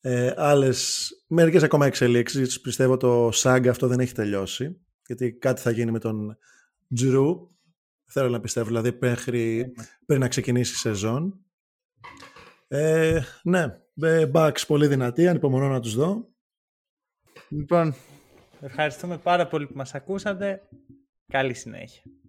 ε, άλλες μερικές ακόμα εξελίξεις. Πιστεύω το σάγκα αυτό δεν έχει τελειώσει. Γιατί κάτι θα γίνει με τον Jrue. Θέλω να πιστεύω, δηλαδή μέχρι, πριν να ξεκινήσει η σεζόν. Ε, ναι, Bucks πολύ δυνατή, ανυπομονώ να τους δω. Λοιπόν, ευχαριστούμε πάρα πολύ που μας ακούσατε. Καλή συνέχεια.